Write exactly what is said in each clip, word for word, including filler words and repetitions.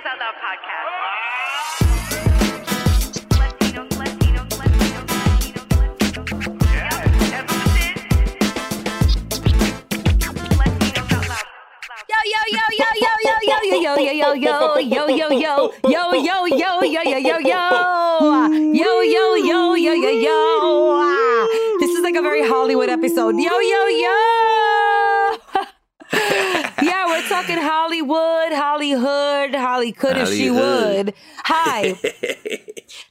Latinos Out Loud podcast. Latinos, Latinos, Latinos, Latinos, Latinos. Yeah. That's it. Latinos Out Loud. Yo, yo, yo, yo, yo, yo, yo, yo, yo, yo, yo, yo, yo, yo, yo, yo, yo, yo, yo, yo, yo, yo, yo, yo, yo, yo, yo. This is like a very Hollywood episode. Yo, yo, yo. Yeah, we're talking Hollywood, Hollyhood, Holly could if she would. Hi.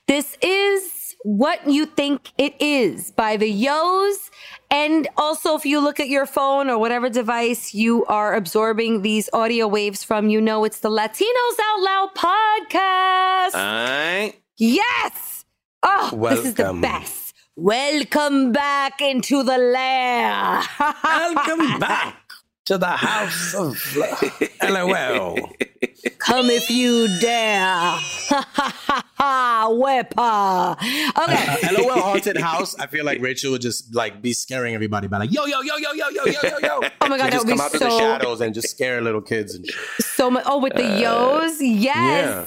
This is What You Think It Is by the Yo's. And also, if you look at your phone or whatever device you are absorbing these audio waves from, you know it's the Latinos Out Loud podcast. Aye. Yes. Oh, welcome. This is the best. Welcome back into the lair. Welcome back to the house of LOL. Come if you dare. Ha ha ha ha. Okay. Uh, LOL haunted house. I feel like Rachel would just like be scaring everybody by like yo yo yo yo yo yo yo yo yo. Oh my god, that would be so. Just come out of the shadows and just scare little kids and shit. So much. Oh, with the uh, yo's, yes. Yeah.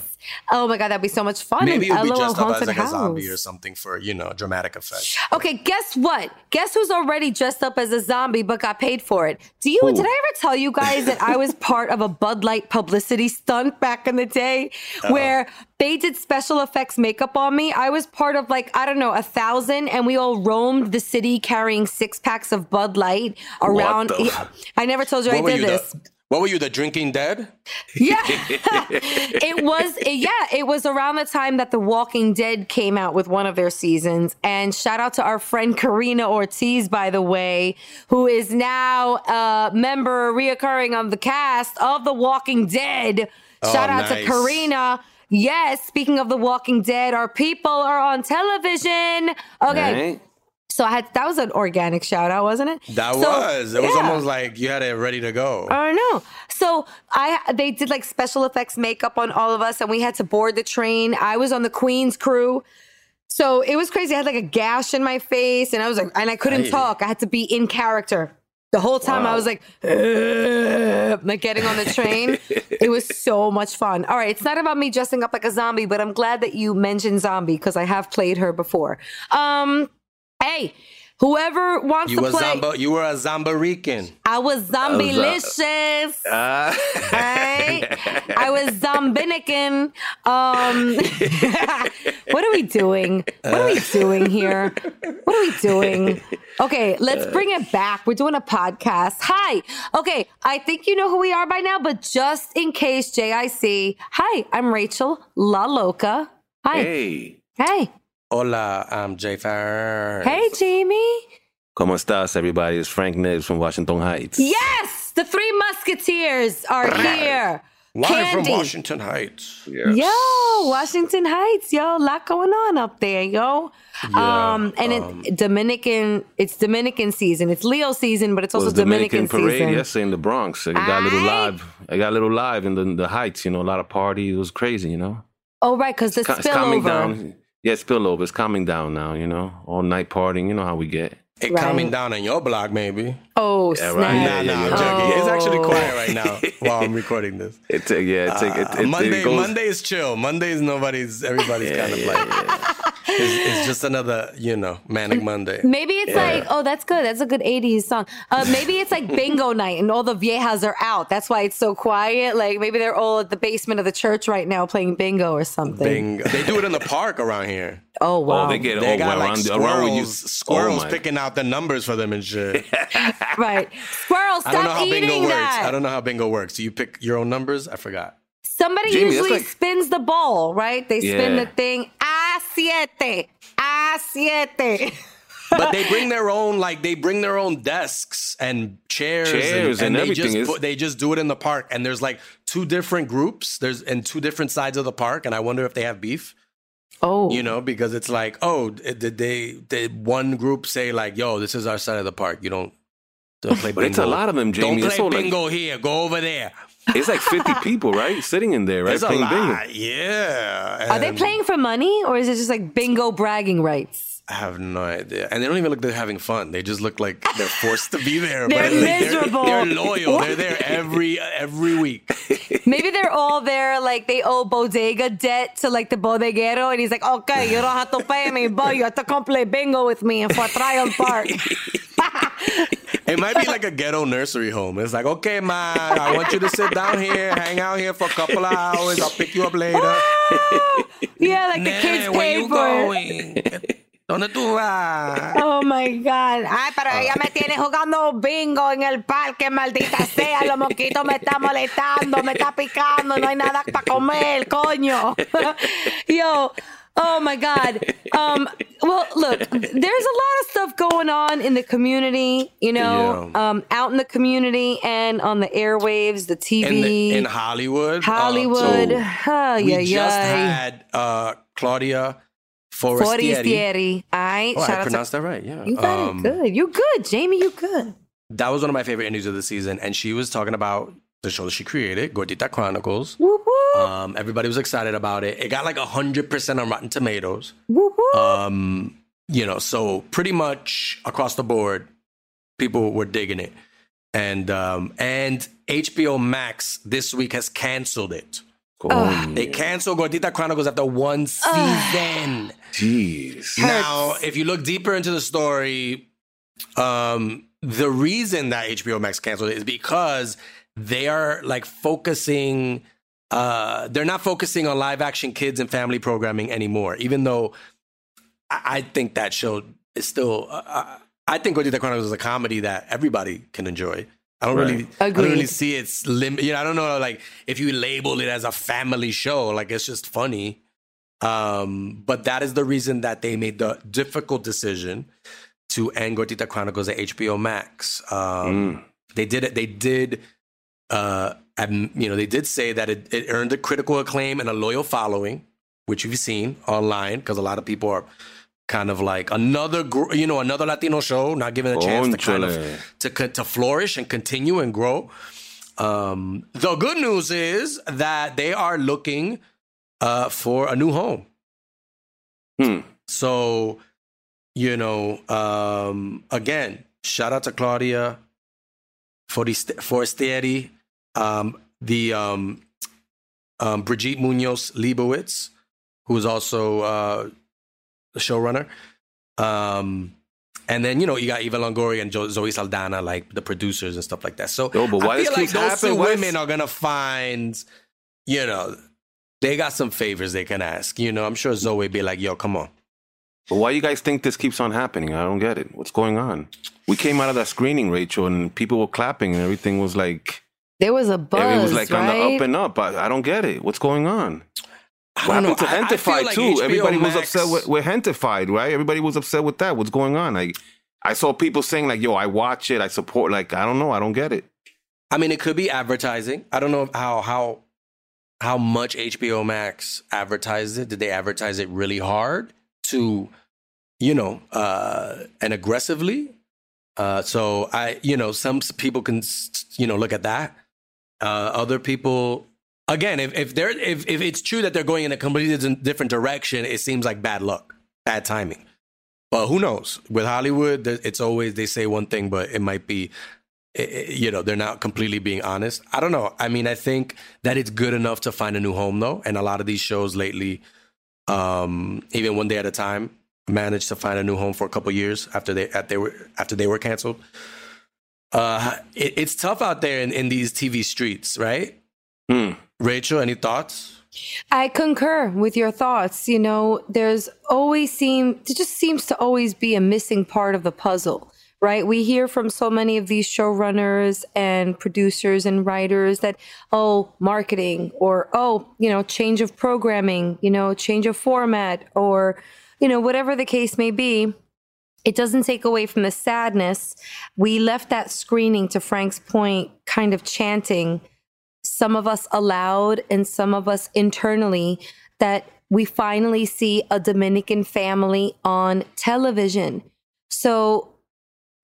Oh my god, that'd be so much fun. Maybe it'd be just as like a zombie or something for, you know, dramatic effect. Okay, guess what? Guess who's already dressed up as a zombie but got paid for it? Do you? Ooh. Did I ever tell you guys that I was part of a Bud Light publicity stunt back in the day, uh-oh, where they did special effects makeup on me? I was part of like, I don't know, a thousand, and we all roamed the city carrying six packs of Bud Light around. What the- I never told you what I did you this. The- What were you, the Drinking Dead? Yeah, it was. It, yeah, it was around the time that The Walking Dead came out with one of their seasons. And shout out to our friend Karina Ortiz, by the way, who is now a member reoccurring on the cast of The Walking Dead. Shout oh, out nice. to Karina. Yes, speaking of The Walking Dead, our people are on television. Okay. So I had, that was an organic shout out, wasn't it? That so, was. It yeah. was almost like you had it ready to go. I know. So I they did like special effects makeup on all of us, and we had to board the train. I was on the Queen's crew. So it was crazy. I had like a gash in my face, and I was like, and I couldn't hey. talk. I had to be in character. The whole time wow. I was like, like getting on the train. It was so much fun. All right. It's not about me dressing up like a zombie, but I'm glad that you mentioned zombie because I have played her before. Um... Hey, whoever wants you to play. Zamba, you were a Zombarican. I was Zombilicious. Uh, right? I was Zombinican. Um, what are we doing? What are we doing here? What are we doing? Okay, let's bring it back. We're doing a podcast. Hi. Okay, I think you know who we are by now, but just in case, J I C. Hi, I'm Rachel La Loca. Hi. Hey. Hey. Hola, I'm Jay Farr. Hey, Jamie. ¿Cómo estás, everybody? It's Frank Nibs from Washington Heights. Yes! The Three Musketeers are here. Live Candy. From Washington Heights. Yes. Yo, Washington Heights. Yo, a lot going on up there, yo. Yeah, um, and um, it's Dominican, it's Dominican season. It's Leo season, but it's also it was Dominican, Dominican parade season. Yesterday in the Bronx. I got a little live. I got a little live in the, the Heights, you know, a lot of parties. It was crazy, you know. Oh, right, because the co- spillover. Down. Yeah, it's spillover. It's calming down now, you know. All night partying, you know how we get. It's right. Calming down on your block, maybe. Oh, yeah, right. Snap. Nah, nah, I'm joking. Oh. It's actually quiet right now while I'm recording this. It's uh, yeah, it's, uh, it, it, Monday. It goes... Monday is chill. Monday is nobody's. Everybody's yeah, kind of yeah, like. Yeah. It's, it's just another, you know, manic Monday. Maybe it's yeah. like, oh, that's good. That's a good eighties song. Uh, maybe it's like bingo night and all the viejas are out. That's why it's so quiet. Like maybe they're all at the basement of the church right now playing bingo or something. Bingo. They do it in the park around here. Oh, wow. Oh, they get they oh, got, well, like, squirrels, around you, squirrels oh picking out the numbers for them and shit. Right. Squirrels, stop I don't know how eating bingo that. Works. I don't know how bingo works. Do you pick your own numbers? I forgot. Somebody Jamie, usually like... spins the ball, right? They spin yeah. the thing. A siete. A siete. But they bring their own, like, they bring their own desks and chairs. Chairs and, and, and they everything. Just, is... They just do it in the park. And there's, like, two different groups. There's and two different sides of the park. And I wonder if they have beef. Oh. You know, because it's like, oh, did they, did one group say, like, yo, this is our side of the park. You don't, don't play bingo. But it's a lot of them, Jamie. Don't play it's bingo like... here. Go over there. It's like fifty people, right? Sitting in there, right? It's a lot, bingo. Yeah. And are they playing for money or is it just like bingo bragging rights? I have no idea. And they don't even look like they're having fun. They just look like they're forced to be there. They're but miserable. They're, they're loyal. They're there every every week. Maybe they're all there like they owe bodega debt to like the bodeguero. And he's like, okay, you don't have to pay me, but you have to come play bingo with me in Fort Tryon Park. It might be like a ghetto nursery home. It's like, okay, ma, I want you to sit down here, hang out here for a couple of hours. I'll pick you up later. Oh, yeah, like the kids pay for it. Oh my God. Ay, pero ella me tiene jugando bingo en el parque, maldita sea. Los mosquitos me están molestando, me están picando, no hay nada para comer, coño. Yo. Oh my God. Um, well, look, there's a lot of stuff going on in the community, you know, yeah. um, out in the community and on the airwaves, the T V. In, the, in Hollywood. Hollywood. Um, so oh, we yeah, just yeah. had uh, Claudia Forestieri. Forestieri. I, oh, I pronounced to- that right, yeah. You got um, it. Good. You're good, Jamie. You're good. That was one of my favorite interviews of the season. And she was talking about the show that she created, Gordita Chronicles. Whoop, whoop. Um, everybody was excited about it. It got like one hundred percent on Rotten Tomatoes. Whoop, whoop. Um, you know, so pretty much across the board, people were digging it. And um, and H B O Max this week has canceled it. Oh. They canceled Gordita Chronicles after one season. Jeez. Now, if you look deeper into the story, um, the reason that H B O Max canceled it is because they are like focusing, uh, they're not focusing on live action kids and family programming anymore, even though I, I think that show is still, uh, I think Gordita Chronicles is a comedy that everybody can enjoy. I don't right. really, Agreed. I don't really see it's limit. You know, I don't know, like if you label it as a family show, like it's just funny. Um, but that is the reason that they made the difficult decision to end Gordita Chronicles at H B O Max. Um, mm. They did it. They did, uh, you know, they did say that it, it earned a critical acclaim and a loyal following, which you've seen online because a lot of people are kind of like another, you know, another Latino show, not given a chance Bonchale. to kind of to to flourish and continue and grow. Um, the good news is that they are looking uh, for a new home. Hmm. So, you know, um, again, shout out to Claudia Forestieri, um, the um, um, Brigitte Munoz-Liebowitz, who is also Uh, the showrunner. Um, and then, you know, you got Eva Longoria and jo- Zoe Saldana, like the producers and stuff like that. So Yo, but why I feel like those two women are going to find, you know, they got some favors they can ask. You know, I'm sure Zoe would be like, yo, come on. But why you guys think this keeps on happening? I don't get it. What's going on? We came out of that screening, Rachel, and people were clapping and everything was like... There was a buzz, It was like right? on the up and up. I, I don't get it. What's going on? What happened to Hentified, too? Like Everybody Max. was upset with, with Hentified, right? Everybody was upset with that. What's going on? I, I saw people saying, like, yo, I watch it. I support. Like, I don't know. I don't get it. I mean, it could be advertising. I don't know how how how much H B O Max advertised it. Did they advertise it really hard to, you know, uh, and aggressively? Uh, so, I, you know, some people can, you know, look at that. Uh, other people... Again, if if they're if, if it's true that they're going in a completely different direction, it seems like bad luck, bad timing. But who knows? With Hollywood, it's always they say one thing, but it might be, you know, they're not completely being honest. I don't know. I mean, I think that it's good enough to find a new home, though. And a lot of these shows lately, um, even One Day at a Time, managed to find a new home for a couple of years after they after they were after they were canceled. Uh, it, it's tough out there in, in these T V streets, right? Mm. Rachel, any thoughts? I concur with your thoughts. You know, there's always seem, it just seems to always be a missing part of the puzzle, right? We hear from so many of these showrunners and producers and writers that, oh, marketing or, oh, you know, change of programming, you know, change of format or, you know, whatever the case may be. It doesn't take away from the sadness. We left that screening, to Frank's point, kind of chanting, some of us aloud and some of us internally, that we finally see a Dominican family on television. So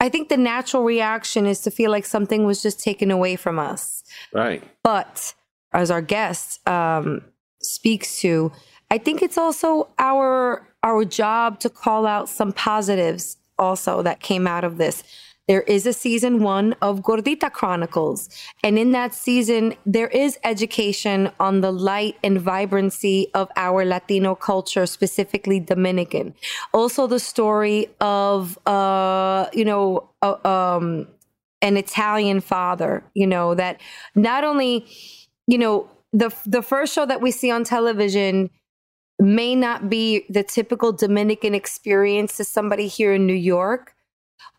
I think the natural reaction is to feel like something was just taken away from us. Right. But as our guest um, speaks to, I think it's also our our job to call out some positives also that came out of this. There is a season one of Gordita Chronicles. And in that season, there is education on the light and vibrancy of our Latino culture, specifically Dominican. Also the story of, uh, you know, uh, um, an Italian father, you know, that not only, you know, the the first show that we see on television may not be the typical Dominican experience to somebody here in New York.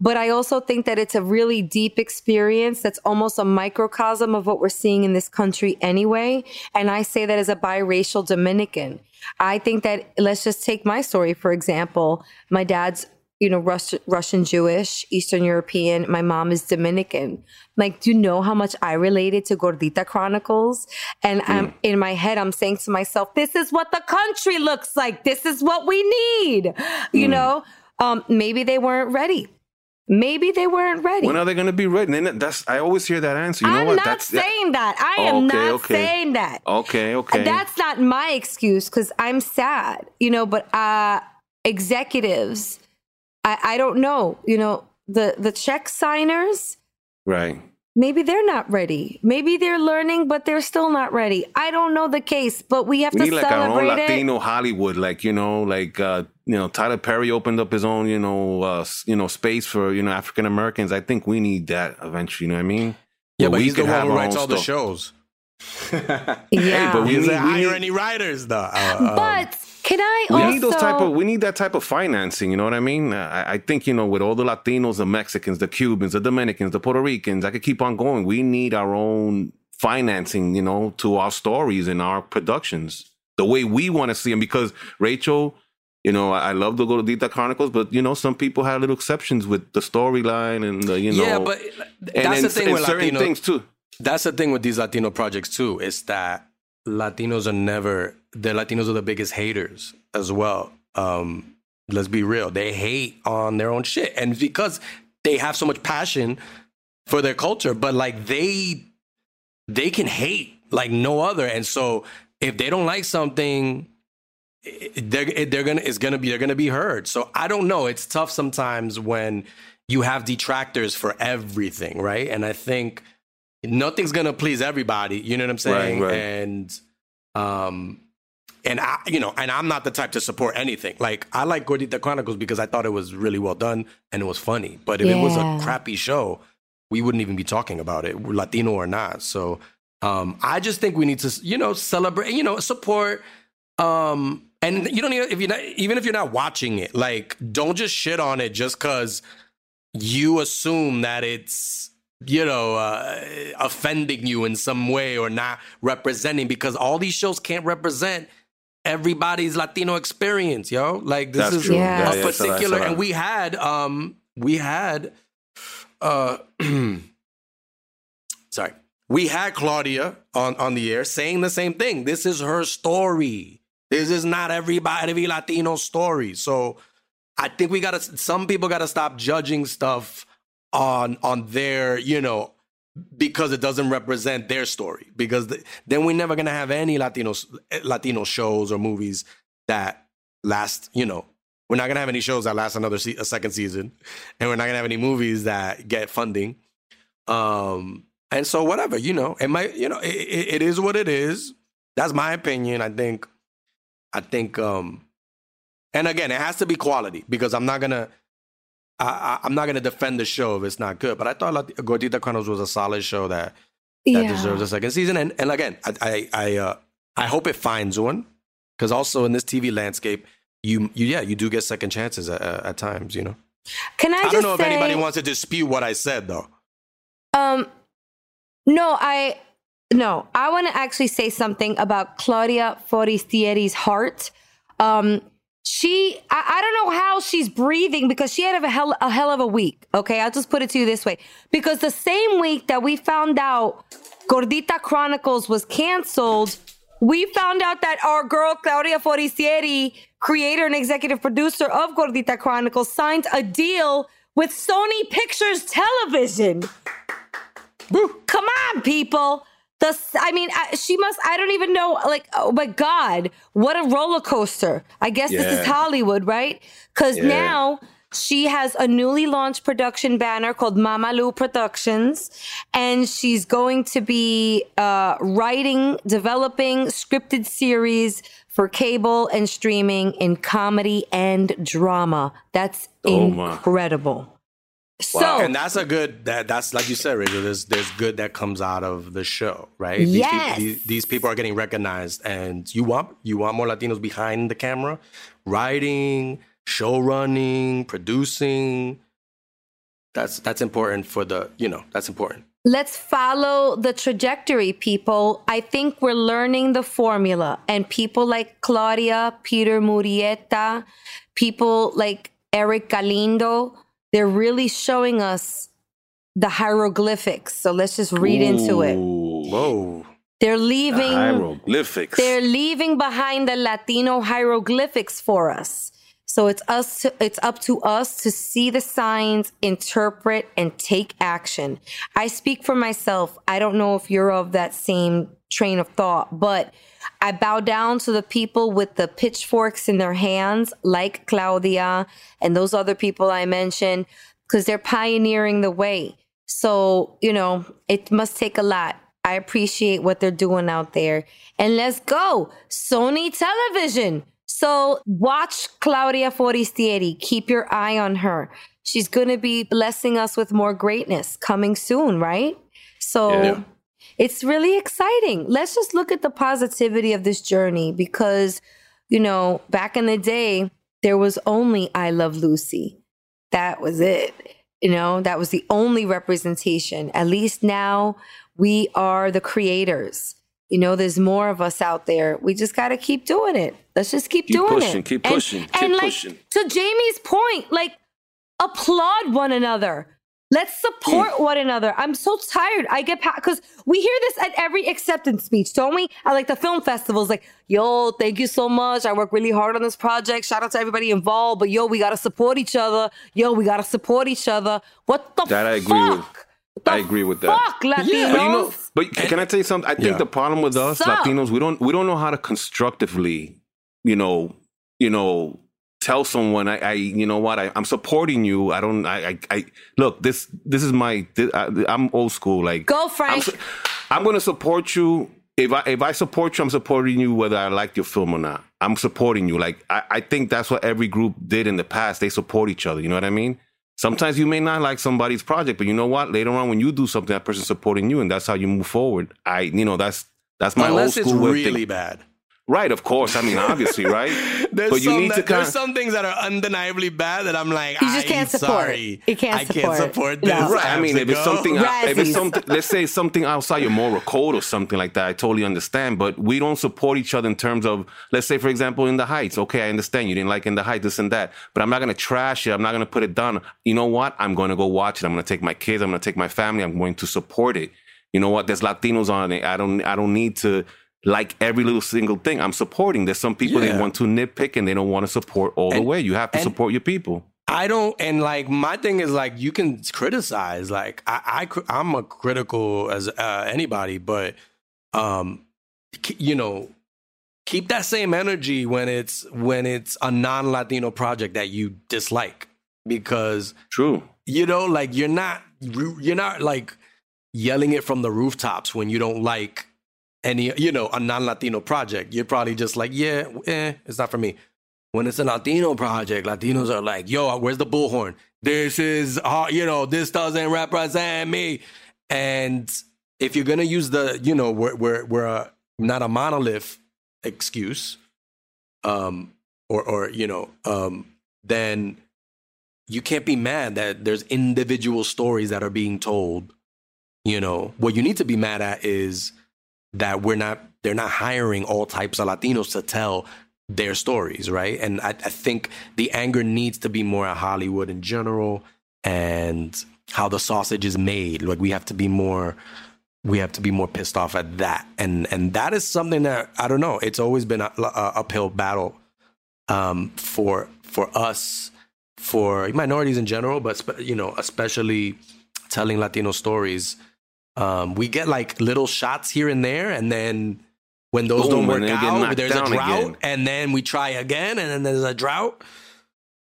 But I also think that it's a really deep experience that's almost a microcosm of what we're seeing in this country anyway. And I say that as a biracial Dominican. I think that, let's just take my story, for example. My dad's, you know, Rus- Russian Jewish, Eastern European. My mom is Dominican. Like, do you know how much I related to Gordita Chronicles? And mm. I'm in my head, I'm saying to myself, this is what the country looks like. This is what we need. Mm. You know, um, maybe they weren't ready. Maybe they weren't ready. When are they going to be ready? That's, I always hear that answer. You know I'm what? not that's, saying that. I am okay, not okay. saying that. Okay, okay. That's not my excuse because I'm sad, you know, but uh, executives, I, I don't know, you know, the, the check signers. Right. Maybe they're not ready. Maybe they're learning, but they're still not ready. I don't know the case, but we have we to need like celebrate our own Latino it. Hollywood, like, you know, like, uh, you know, Tyler Perry opened up his own, you know, uh, you know, space for, you know, African Americans. I think we need that eventually. You know what I mean? Yeah, but, but he's the one who writes all stuff. the shows. yeah, hey, but we need hire any writers though. Uh, but um, can I? We also... need those type of. We need that type of financing. You know what I mean? I, I think you know with all the Latinos, the Mexicans, the Cubans, the Dominicans, the Puerto Ricans. I could keep on going. We need our own financing. You know, to our stories and our productions the way we want to see them. Because Rachel, you know, I, I love the Gordita Chronicles, but you know, some people had little exceptions with the storyline and the, you know. Yeah, but that's and, and, the thing and with certain Latino. things too. That's the thing with these Latino projects, too, is that Latinos are never, the Latinos are the biggest haters as well. Um, let's be real. They hate on their own shit. And because they have so much passion for their culture, but like they, they can hate like no other. And so if they don't like something, they're, they're going to, it's going to be, they're going to be heard. So I don't know. It's tough sometimes when you have detractors for everything. Right. And I think nothing's going to please everybody. You know what I'm saying? Right, right. And, um, and I, you know, and I'm not the type to support anything. Like I like Gordita Chronicles because I thought it was really well done and it was funny, but if yeah. it was a crappy show, we wouldn't even be talking about it, Latino or not. So, um, I just think we need to, you know, celebrate, you know, support, um, and you don't even, if you're not, even if you're not watching it, like don't just shit on it just cause you assume that it's, you know, uh, offending you in some way or not representing, because all these shows can't represent everybody's Latino experience, yo. Like this that's is yeah. a yeah, particular, yeah, and we had, um, we had, uh, sorry, we had Claudia on, on the air saying the same thing. This is her story. This is not everybody, every Latino story. So I think we gotta, some people gotta stop judging stuff on on their, you know, because it doesn't represent their story, because th- then we're never going to have any Latinos, Latino shows or movies that last, you know, we're not going to have any shows that last another se- a second season, and we're not going to have any movies that get funding. Um, and so whatever, you know, it might, you know, it, it, it is what it is. That's my opinion. I think, I think, um, and again, it has to be quality because I'm not going to, I, I, I'm not going to defend the show if it's not good, but I thought Lat- Gordita Chronicles was a solid show that, that yeah. deserves a second season. And, and again, I I I, uh, I hope it finds one, because also in this T V landscape, you, you yeah, you do get second chances at, at times, you know. Can I? I just don't know say, if anybody wants to dispute what I said, though. Um, no, I no, I want to actually say something about Claudia Forestieri's heart. Um. She, I, I don't know how she's breathing, because she had a hell, a hell of a week. Okay, I'll just put it to you this way. Because the same week that we found out Gordita Chronicles was canceled, we found out that our girl Claudia Forestieri, creator and executive producer of Gordita Chronicles, signed a deal with Sony Pictures Television. Woo. Come on, people. The, I mean, I, she must, I don't even know, like, oh my God, what a roller coaster. I guess yeah. this is Hollywood, right? Because yeah. now she has a newly launched production banner called Mama Lou Productions, and she's going to be uh, writing, developing scripted series for cable and streaming in comedy and drama. That's oh, incredible. My. Wow. So, and that's a good, that that's like you said, Rachel, there's, there's good that comes out of the show, right? Yes. These, these, these people are getting recognized, and you want, you want more Latinos behind the camera, writing, show running, producing. That's, that's important for the, you know, that's important. Let's follow the trajectory, people. I think we're learning the formula, and people like Claudia, Peter Murrieta, people like Eric Galindo, they're really showing us the hieroglyphics. So let's just read Ooh, into it. Whoa. They're leaving the hieroglyphics. They're leaving behind the Latino hieroglyphics for us. So it's us to, it's up to us to see the signs, interpret, and take action. I speak for myself. I don't know if you're of that same train of thought, but I bow down to the people with the pitchforks in their hands, like Claudia and those other people I mentioned, because they're pioneering the way. So, you know, it must take a lot. I appreciate what they're doing out there. And let's go. Sony Television. So watch Claudia Forestieri. Keep your eye on her. She's going to be blessing us with more greatness coming soon, right? So... yeah. It's really exciting. Let's just look at the positivity of this journey because, you know, back in the day, there was only I Love Lucy. That was it. You know, that was the only representation. At least now we are the creators. You know, there's more of us out there. We just got to keep doing it. Let's just keep, keep doing pushing, it. Keep pushing, and, keep and pushing, keep like, pushing. To Jamie's point, like, applaud one another. Let's support one another. I'm so tired. I get pa- because we hear this at every acceptance speech, don't we? At like the film festivals, like, yo, thank you so much. I work really hard on this project. Shout out to everybody involved. But yo, we got to support each other. Yo, we got to support each other. What the fuck? That I agree with. I agree with that. Fuck, Latinos. Yeah. But, you know, but can I tell you something? I think yeah. the problem with us, Sup? Latinos, we don't we don't know how to constructively, you know, you know, tell someone, I, I, you know what, I, I'm supporting you. I don't, I, I, I look, this, this is my, this, I, I'm old school. Like, go, Frank. I'm, I'm going to support you. If I, if I support you, I'm supporting you, whether I like your film or not. I'm supporting you. Like, I, I think that's what every group did in the past. They support each other. You know what I mean? Sometimes you may not like somebody's project, but you know what? Later on, when you do something, that person's supporting you, and that's how you move forward. I, you know, that's, that's my Unless old school. Unless it's really bad. Right, of course. I mean, obviously, right? there's but you some need that, to kinda... There's some things that are undeniably bad that I'm like, you just can't I'm support. sorry. You can't I support. can't support this. No. Right. I mean, if it's, something, I, if it's something, let's say something outside your moral code or something like that, I totally understand. But we don't support each other in terms of, let's say, for example, In the Heights. Okay, I understand you didn't like In the Heights, this and that. But I'm not going to trash it. I'm not going to put it down. You know what? I'm going to go watch it. I'm going to take my kids. I'm going to take my family. I'm going to support it. You know what? There's Latinos on it. I don't. I don't need to... like every little single thing I'm supporting. There's some people yeah. they want to nitpick and they don't want to support all and, the way. You have to support your people. I don't. And like, my thing is like, you can criticize. Like I, I I'm a critical as uh, anybody, but, um, you know, keep that same energy when it's, when it's a non-Latino project that you dislike, because true, you know, like you're not, you're not like yelling it from the rooftops when you don't like any, you know, a non-Latino project. You're probably just like, yeah, eh, it's not for me. When it's a Latino project, Latinos are like, yo, where's the bullhorn? This is, you know, this doesn't represent me. And if you're going to use the, you know, we're, we're, we're a, not a monolith excuse, um, or, or, you know, um, then you can't be mad that there's individual stories that are being told. You know, what you need to be mad at is that we're not, they're not hiring all types of Latinos to tell their stories, right? And I, I think the anger needs to be more at Hollywood in general and how the sausage is made. Like we have to be more, we have to be more pissed off at that. And and that is something that, I don't know, it's always been a, a uphill battle um, for for us, for minorities in general, but, you know, especially telling Latino stories. Um, we get like little shots here and there, and then when those Boom, don't work out, there's a drought, again. and then we try again, and then there's a drought.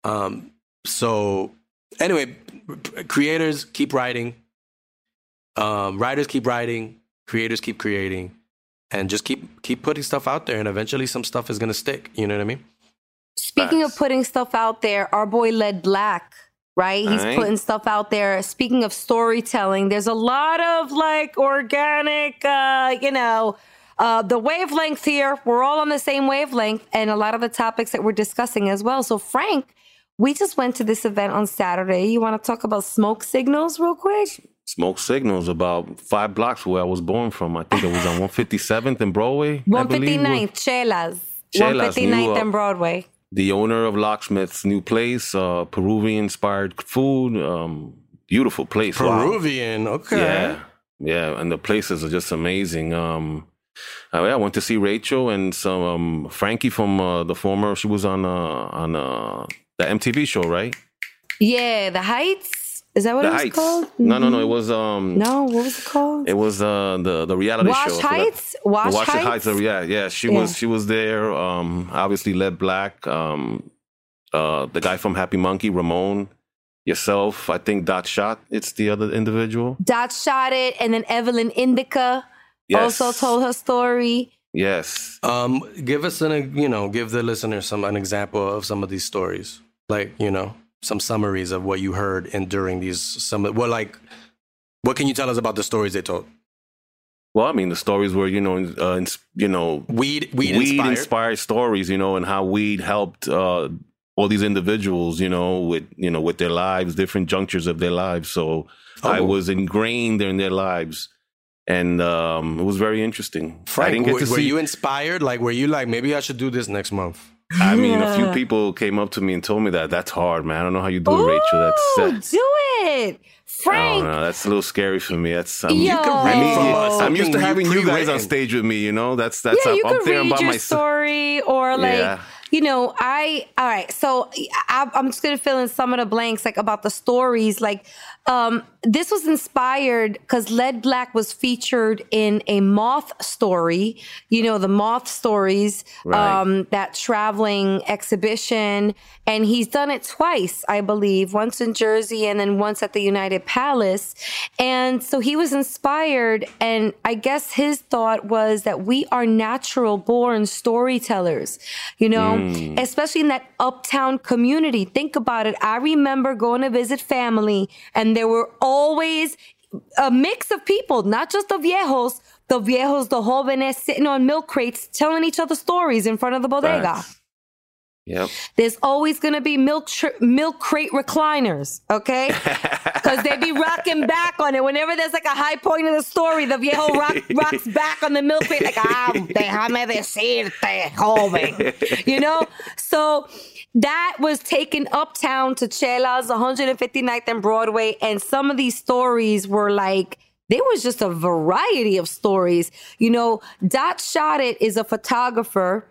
Um, so anyway, creators keep writing, um, writers keep writing, creators keep creating, and just keep keep putting stuff out there, and eventually some stuff is gonna stick. You know what I mean? Speaking Facts. of putting stuff out there, our boy Led Black. Right? He's right. putting stuff out there. Speaking of storytelling, there's a lot of like organic, uh, you know, uh, the wavelength here. We're all on the same wavelength and a lot of the topics that we're discussing as well. So, Frank, we just went to this event on Saturday. You want to talk about smoke signals real quick? Smoke signals about five blocks where I was born from. I think it was on one fifty-seventh and Broadway. one fifty-ninth, Chelas. Chelas. one fifty-ninth and Broadway. The owner of Locksmith's new place, uh, Peruvian-inspired food, um, beautiful place. Peruvian, wow. okay. Yeah, yeah, and the places are just amazing. Um, I went to see Rachel and some um, Frankie from uh, the former. She was on uh, on uh, the M T V show, right? Yeah, The Heights. Is that what the it was Heights. called? No, no, no. It was um. No, what was it called? It was uh, the the reality Wash show. Heights? So that, Wash, Wash Heights. Wash Heights. Yeah, yeah. She yeah. was she was there. Um, obviously Led Black. Um, uh, the guy from Happy Monkey, Ramon, yourself. I think Dot Shot. It's the other individual. Dot Shot it, and then Evelyn Indica yes. also told her story. Yes. Um, give us an you know give the listener some an example of some of these stories, like you know. some summaries of what you heard and during these some well like what can you tell us about the stories they told? Well, I mean, the stories were, you know, uh, ins- you know, weed weed, weed inspired. inspired stories, you know, and how weed helped uh, all these individuals, you know, with you know with their lives, different junctures of their lives. So oh. I was ingrained in their lives. And um, it was very interesting. Frank, I didn't get to were see- you inspired? Like, were you like, maybe I should do this next month? I mean, yeah. a few people came up to me and told me that. That's hard, man. I don't know how you do Ooh, it, Rachel. That's uh, do it, Frank. I don't know. That's a little scary for me. That's I'm, Yo, you can read I from us. I'm used to having you guys on stage with me. You know, that's that's yeah, up, you can up there read by your my story or like yeah. you know. I all right. So I, I'm just gonna fill in some of the blanks like about the stories. Like um, this was inspired because Led Black was featured in a moth story. You know, the moth stories right. um, that traveling exhibition, and he's done it twice, I believe. Once in Jersey, and then once at the United Palace. And so he was inspired, and I guess his thought was that we are natural born storytellers, you know, mm. especially in that uptown community. Think about it. I remember going to visit family, and there were always a mix of people, not just the viejos, the viejos, the jóvenes sitting on milk crates, telling each other stories in front of the bodega. That's- Yep. There's always going to be milk tr- milk crate recliners, okay? Because they be rocking back on it. Whenever there's like a high point in the story, the viejo rock, rocks back on the milk crate like, ah, déjame decirte, joven. You know? So that was taken uptown to Chelas, one fifty-ninth and Broadway. And some of these stories were like, there was just a variety of stories. You know, Dot Shot It is a photographer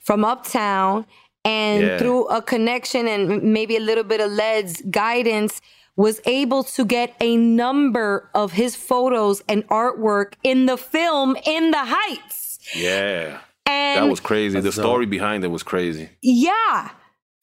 from uptown. And yeah. through a connection and maybe a little bit of Led's guidance, was able to get a number of his photos and artwork in the film In the Heights. Yeah. And that was crazy. The story behind it was crazy. Yeah.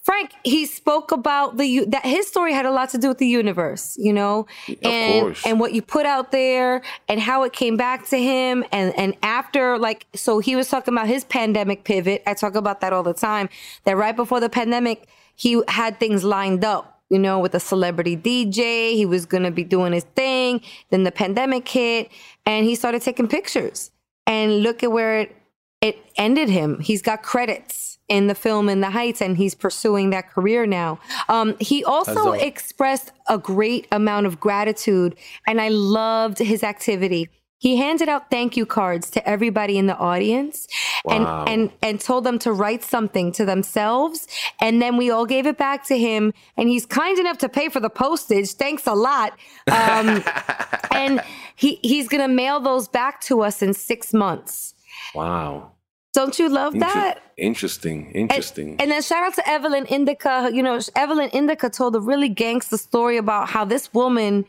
Frank, he spoke about the that his story had a lot to do with the universe, you know, and, of course. and what you put out there and how it came back to him. And, and after like, so he was talking about his pandemic pivot. I talk about that all the time, that right before the pandemic, he had things lined up, you know, with a celebrity D J. He was going to be doing his thing. Then the pandemic hit and he started taking pictures, and look at where it, it ended him. He's got credits in the film In the Heights, and he's pursuing that career now. Um, he also expressed a great amount of gratitude, and I loved his activity. He handed out thank you cards to everybody in the audience wow. and, and, and told them to write something to themselves. And then we all gave it back to him, and he's kind enough to pay for the postage. Thanks a lot. Um, and he, he's going to mail those back to us in six months. Wow. Don't you love that? Interesting, interesting. And, and then shout out to Evelyn Indica. You know, Evelyn Indica told a really gangster story about how this woman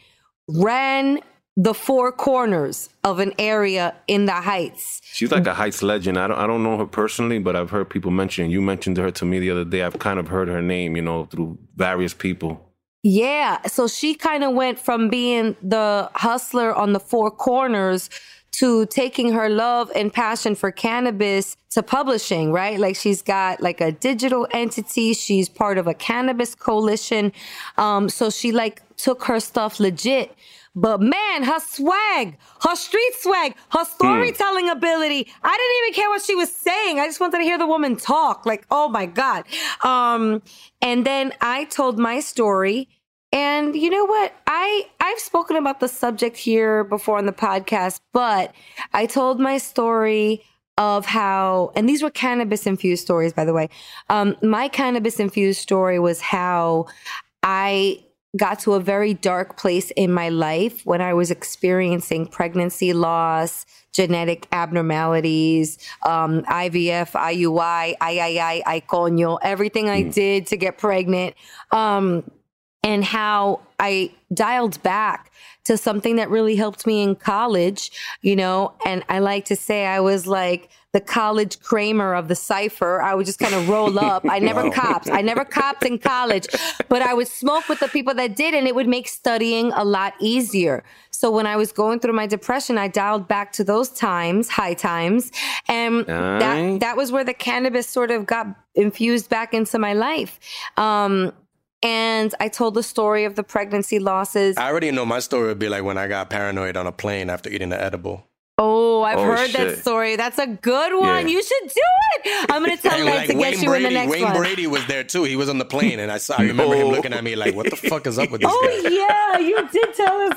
ran the four corners of an area in the Heights. She's like a Heights legend. I don't I don't know her personally, but I've heard people mention. You mentioned her to me the other day. I've kind of heard her name, you know, through various people. Yeah. So she kind of went from being the hustler on the four corners to taking her love and passion for cannabis to publishing, right? Like she's got like a digital entity. She's part of a cannabis coalition. Um, so she like took her stuff legit. But man, her swag, her street swag, her storytelling mm. ability. I didn't even care what she was saying. I just wanted to hear the woman talk. Like, oh my God. Um, and then I told my story. And you know what? I, I've spoken about the subject here before on the podcast, but I told my story of how, and these were cannabis infused stories, by the way. Um, my cannabis infused story was how I got to a very dark place in my life when I was experiencing pregnancy loss, genetic abnormalities, um, I V F, I U I, ay, ay, ay, ay, coño, everything I did to get pregnant, um, and how I dialed back to something that really helped me in college, you know, and I like to say I was like the college Kramer of the cipher. I would just kind of roll up. I never wow. copped. I never copped in college, but I would smoke with the people that did, and it would make studying a lot easier. So when I was going through my depression, I dialed back to those times, high times, and Aye. that that was where the cannabis sort of got infused back into my life. Um And I told the story of the pregnancy losses. I already know my story would be like when I got paranoid on a plane after eating the edible. Oh, I've oh, heard shit. that story. That's a good one. Yeah. You should do it. I'm going to tell Len like to Wayne get you Brady, in the next Wayne one. Wayne Brady was there too. He was on the plane, and I saw. I remember oh. him looking at me like, "What the fuck is up with this oh, guy?" Oh yeah, you did tell us.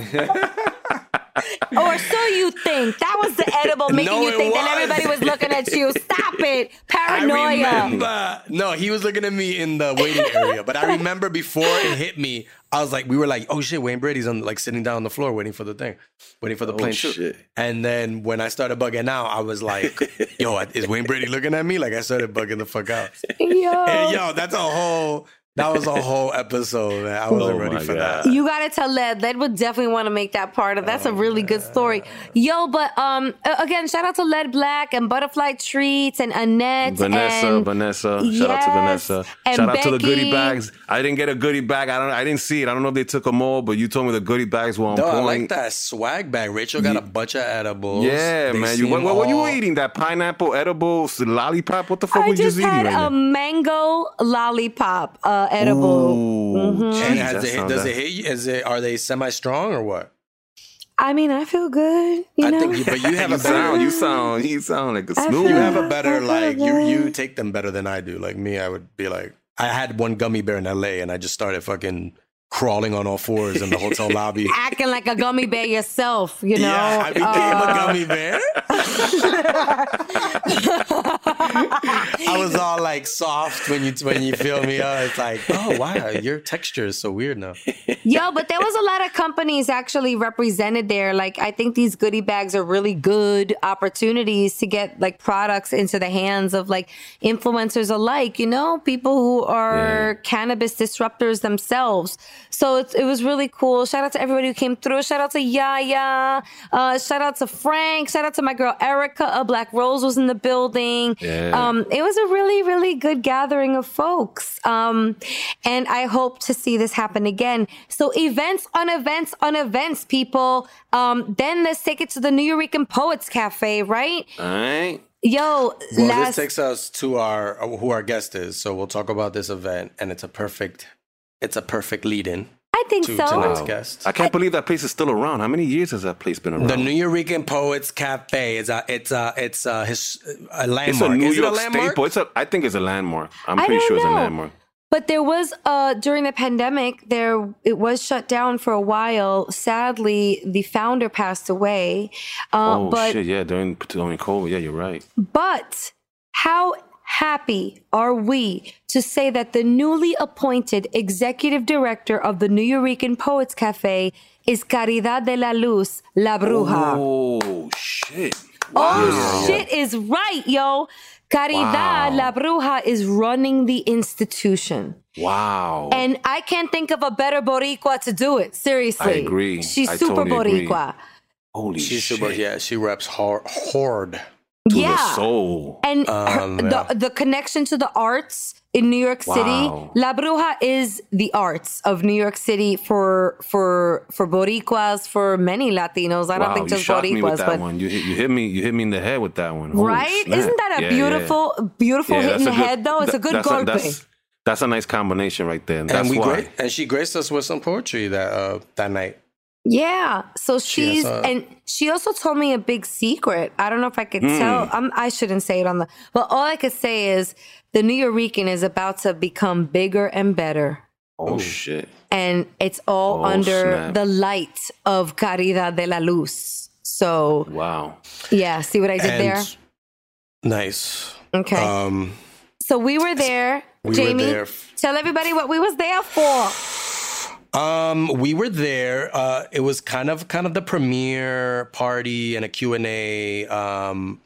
Or so you think. That was the edible making no, you think was. that everybody was looking at you. Stop it. Paranoia. I remember. No, he was looking at me in the waiting area. But I remember before it hit me, I was like, we were like, oh shit, Wayne Brady's on like sitting down on the floor waiting for the thing, waiting for the oh, plane. Shit. And then when I started bugging out, I was like, yo, is Wayne Brady looking at me? Like I started bugging the fuck out. Yo, and, yo that's a whole... That was a whole episode, man. I wasn't oh ready for God. that. You gotta tell Led. Led would definitely want to make that part of. That's oh a really God. good story, yo. But um, again, shout out to Led Black and Butterfly Treats and Annette, Vanessa, and, Vanessa. Yes, shout out to Vanessa. And shout Becky. out to the goodie bags. I didn't get a goodie bag. I don't. I didn't see it. I don't know if they took them all, but you told me the goodie bags were on Duh, point. I like that swag bag. Rachel got yeah. a bunch of edibles. Yeah, they man. You, what, what were you eating? That pineapple edibles lollipop? What the fuck I were you just eating? I just had right a now? mango lollipop. Uh, Uh, edible. Mm-hmm. And has it, does it hit you? Is it, are they semi-strong or what? I mean, I feel good. You I know? think, you, but you have you a better. Sound, you sound, you sound like a smooth. You have a better like. Good. You you take them better than I do. Like me, I would be like, I had one gummy bear in L A, and I just started fucking crawling on all fours in the hotel lobby, acting like a gummy bear yourself. You know, yeah, I became uh, a gummy bear. I was all like soft when you when you feel me up. It's like, oh wow, your texture is so weird now. Yo, but there was a lot of companies actually represented there. Like, I think these goodie bags are really good opportunities to get like products into the hands of like influencers alike. You know, people who are yeah. cannabis disruptors themselves. So it, it was really cool. Shout out to everybody who came through. Shout out to Yaya. Uh, shout out to Frank. Shout out to my girl Erica. A Black Rose was in the building. Yeah. Um, it was a really, really good gathering of folks. Um, and I hope to see this happen again. So events on events on events, people. Um, then let's take it to the Nuyorican Poets Cafe, right? All right. Yo, well, last... this takes us to our who our guest is. So we'll talk about this event, and it's a perfect. It's a perfect lead-in. I think to so. Tonight's wow. guest. I can't I, believe that place is still around. How many years has that place been around? The Nuyorican Poets Cafe is a it's a it's a, his, a landmark. It's a New is York it a staple. It's a, I think it's a landmark. I'm I pretty sure know. it's a landmark. But there was uh, during the pandemic, there it was shut down for a while. Sadly, the founder passed away. Uh, oh but, shit! Yeah, during during COVID. Yeah, you're right. But how happy are we to say that the newly appointed executive director of the Nuyorican Poets Cafe is Caridad de la Luz, La Bruja. Oh, shit. Wow. Oh, shit is right, yo. Caridad, wow. La Bruja, is running the institution. Wow. And I can't think of a better Boricua to do it. Seriously. I agree. She's I super totally Boricua. Agree. Holy She's shit. Super, yeah, she raps hard. hard. To yeah. the soul. And um, her, yeah. the, the connection to the arts in New York wow. City. La Bruja is the arts of New York City for for for Boricuas, for many Latinos. I wow, don't think just Boricuas. Me with that but one. You, you hit me you hit me in the head with that one. Holy right? Snap. Isn't that a yeah, beautiful, yeah. beautiful yeah, hit in the good, head though? It's that, a good golpe. That's, that's a nice combination right there. And, and that's we why. Gra- and she graced us with some poetry that uh, that night. Yeah, so she's, she a, and she also told me a big secret. I don't know if I could mm. tell. I'm, I shouldn't say it on the, but all I could say is the Nuyorican is about to become bigger and better. Oh, Ooh. Shit. And it's all oh, under snap. the light of Caridad de la Luz. So, wow. Yeah, see what I did and, there? Nice. Okay. Um, so we were there. We Jamie, were there. Tell everybody what we was there for. Um, we were there. Uh, it was kind of kind of the premiere party and a Q and A um,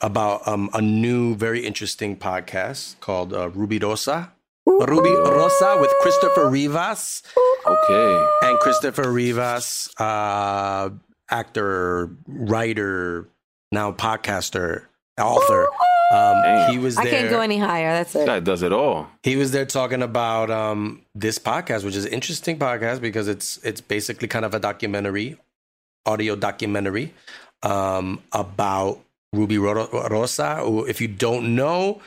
about um, a new, very interesting podcast called uh, Rubirosa. Rubirosa with Christopher Rivas. Okay. And Christopher Rivas, uh, actor, writer, now podcaster, author. Um, he was there. I can't go any higher. That's it. That does it all. He was there talking about um, this podcast, which is an interesting podcast because it's it's basically kind of a documentary, audio documentary um, about Rubirosa. If you don't know,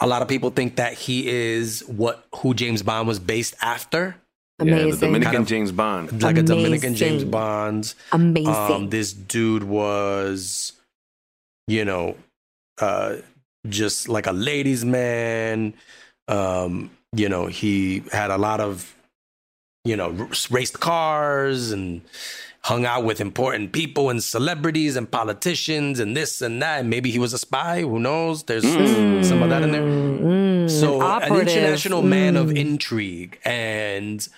a lot of people think that he is what who James Bond was based after. Amazing. Yeah, the Dominican kind of, James Bond. Like Amazing. a Dominican James Bond. Amazing. Um, this dude was, you know, uh, just like a ladies' man. Um, you know, he had a lot of, you know, raced cars and hung out with important people and celebrities and politicians and this and that. And maybe he was a spy. Who knows? There's mm. some of that in there. Mm. So an, an international mm. man of intrigue. And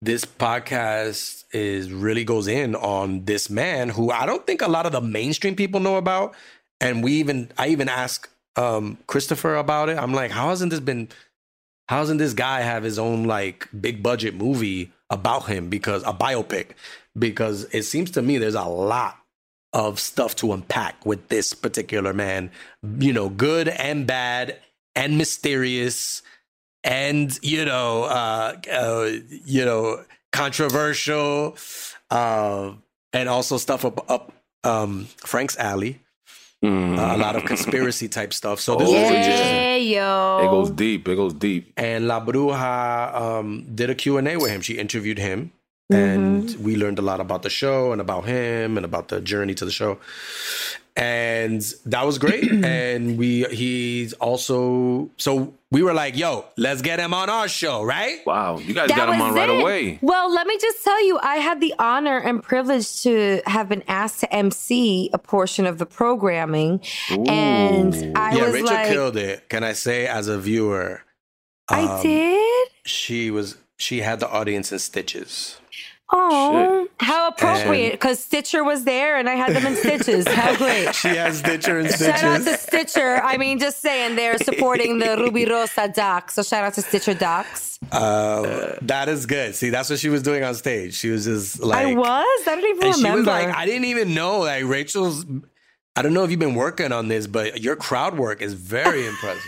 this podcast is really goes in on this man who I don't think a lot of the mainstream people know about. And we even, I even asked um, Christopher about it. I'm like, how hasn't this been, how hasn't this guy have his own like big budget movie about him? Because a biopic, because it seems to me there's a lot of stuff to unpack with this particular man, you know, good and bad and mysterious and, you know, uh, uh, you know, controversial uh, and also stuff up, up um, Frank's alley. Mm. Uh, a lot of conspiracy type stuff. So this yeah, is yeah, yo. It goes deep. It goes deep. And La Bruja um, did a Q and A with him. She interviewed him, mm-hmm. and we learned a lot about the show and about him and about the journey to the show. And that was great. and we he's also so we were like, yo, let's get him on our show, right? Wow, you guys that got him on it. right away. Well, let me just tell you, I had the honor and privilege to have been asked to M C a portion of the programming, Ooh. and I yeah, was Rachel like, killed it. Can I say, as a viewer, um, I did. She was. She had the audience in stitches. Oh, how appropriate, because Stitcher was there and I had them in stitches. How great. She has Stitcher in stitches. Shout out to Stitcher. I mean, just saying they're supporting the Rubirosa docs. So shout out to Stitcher Docs. Uh, that is good. See, that's what she was doing on stage. She was just like... I was? I don't even and remember. She was like, I didn't even know. Like, Rachel's... I don't know if you've been working on this, but your crowd work is very impressive.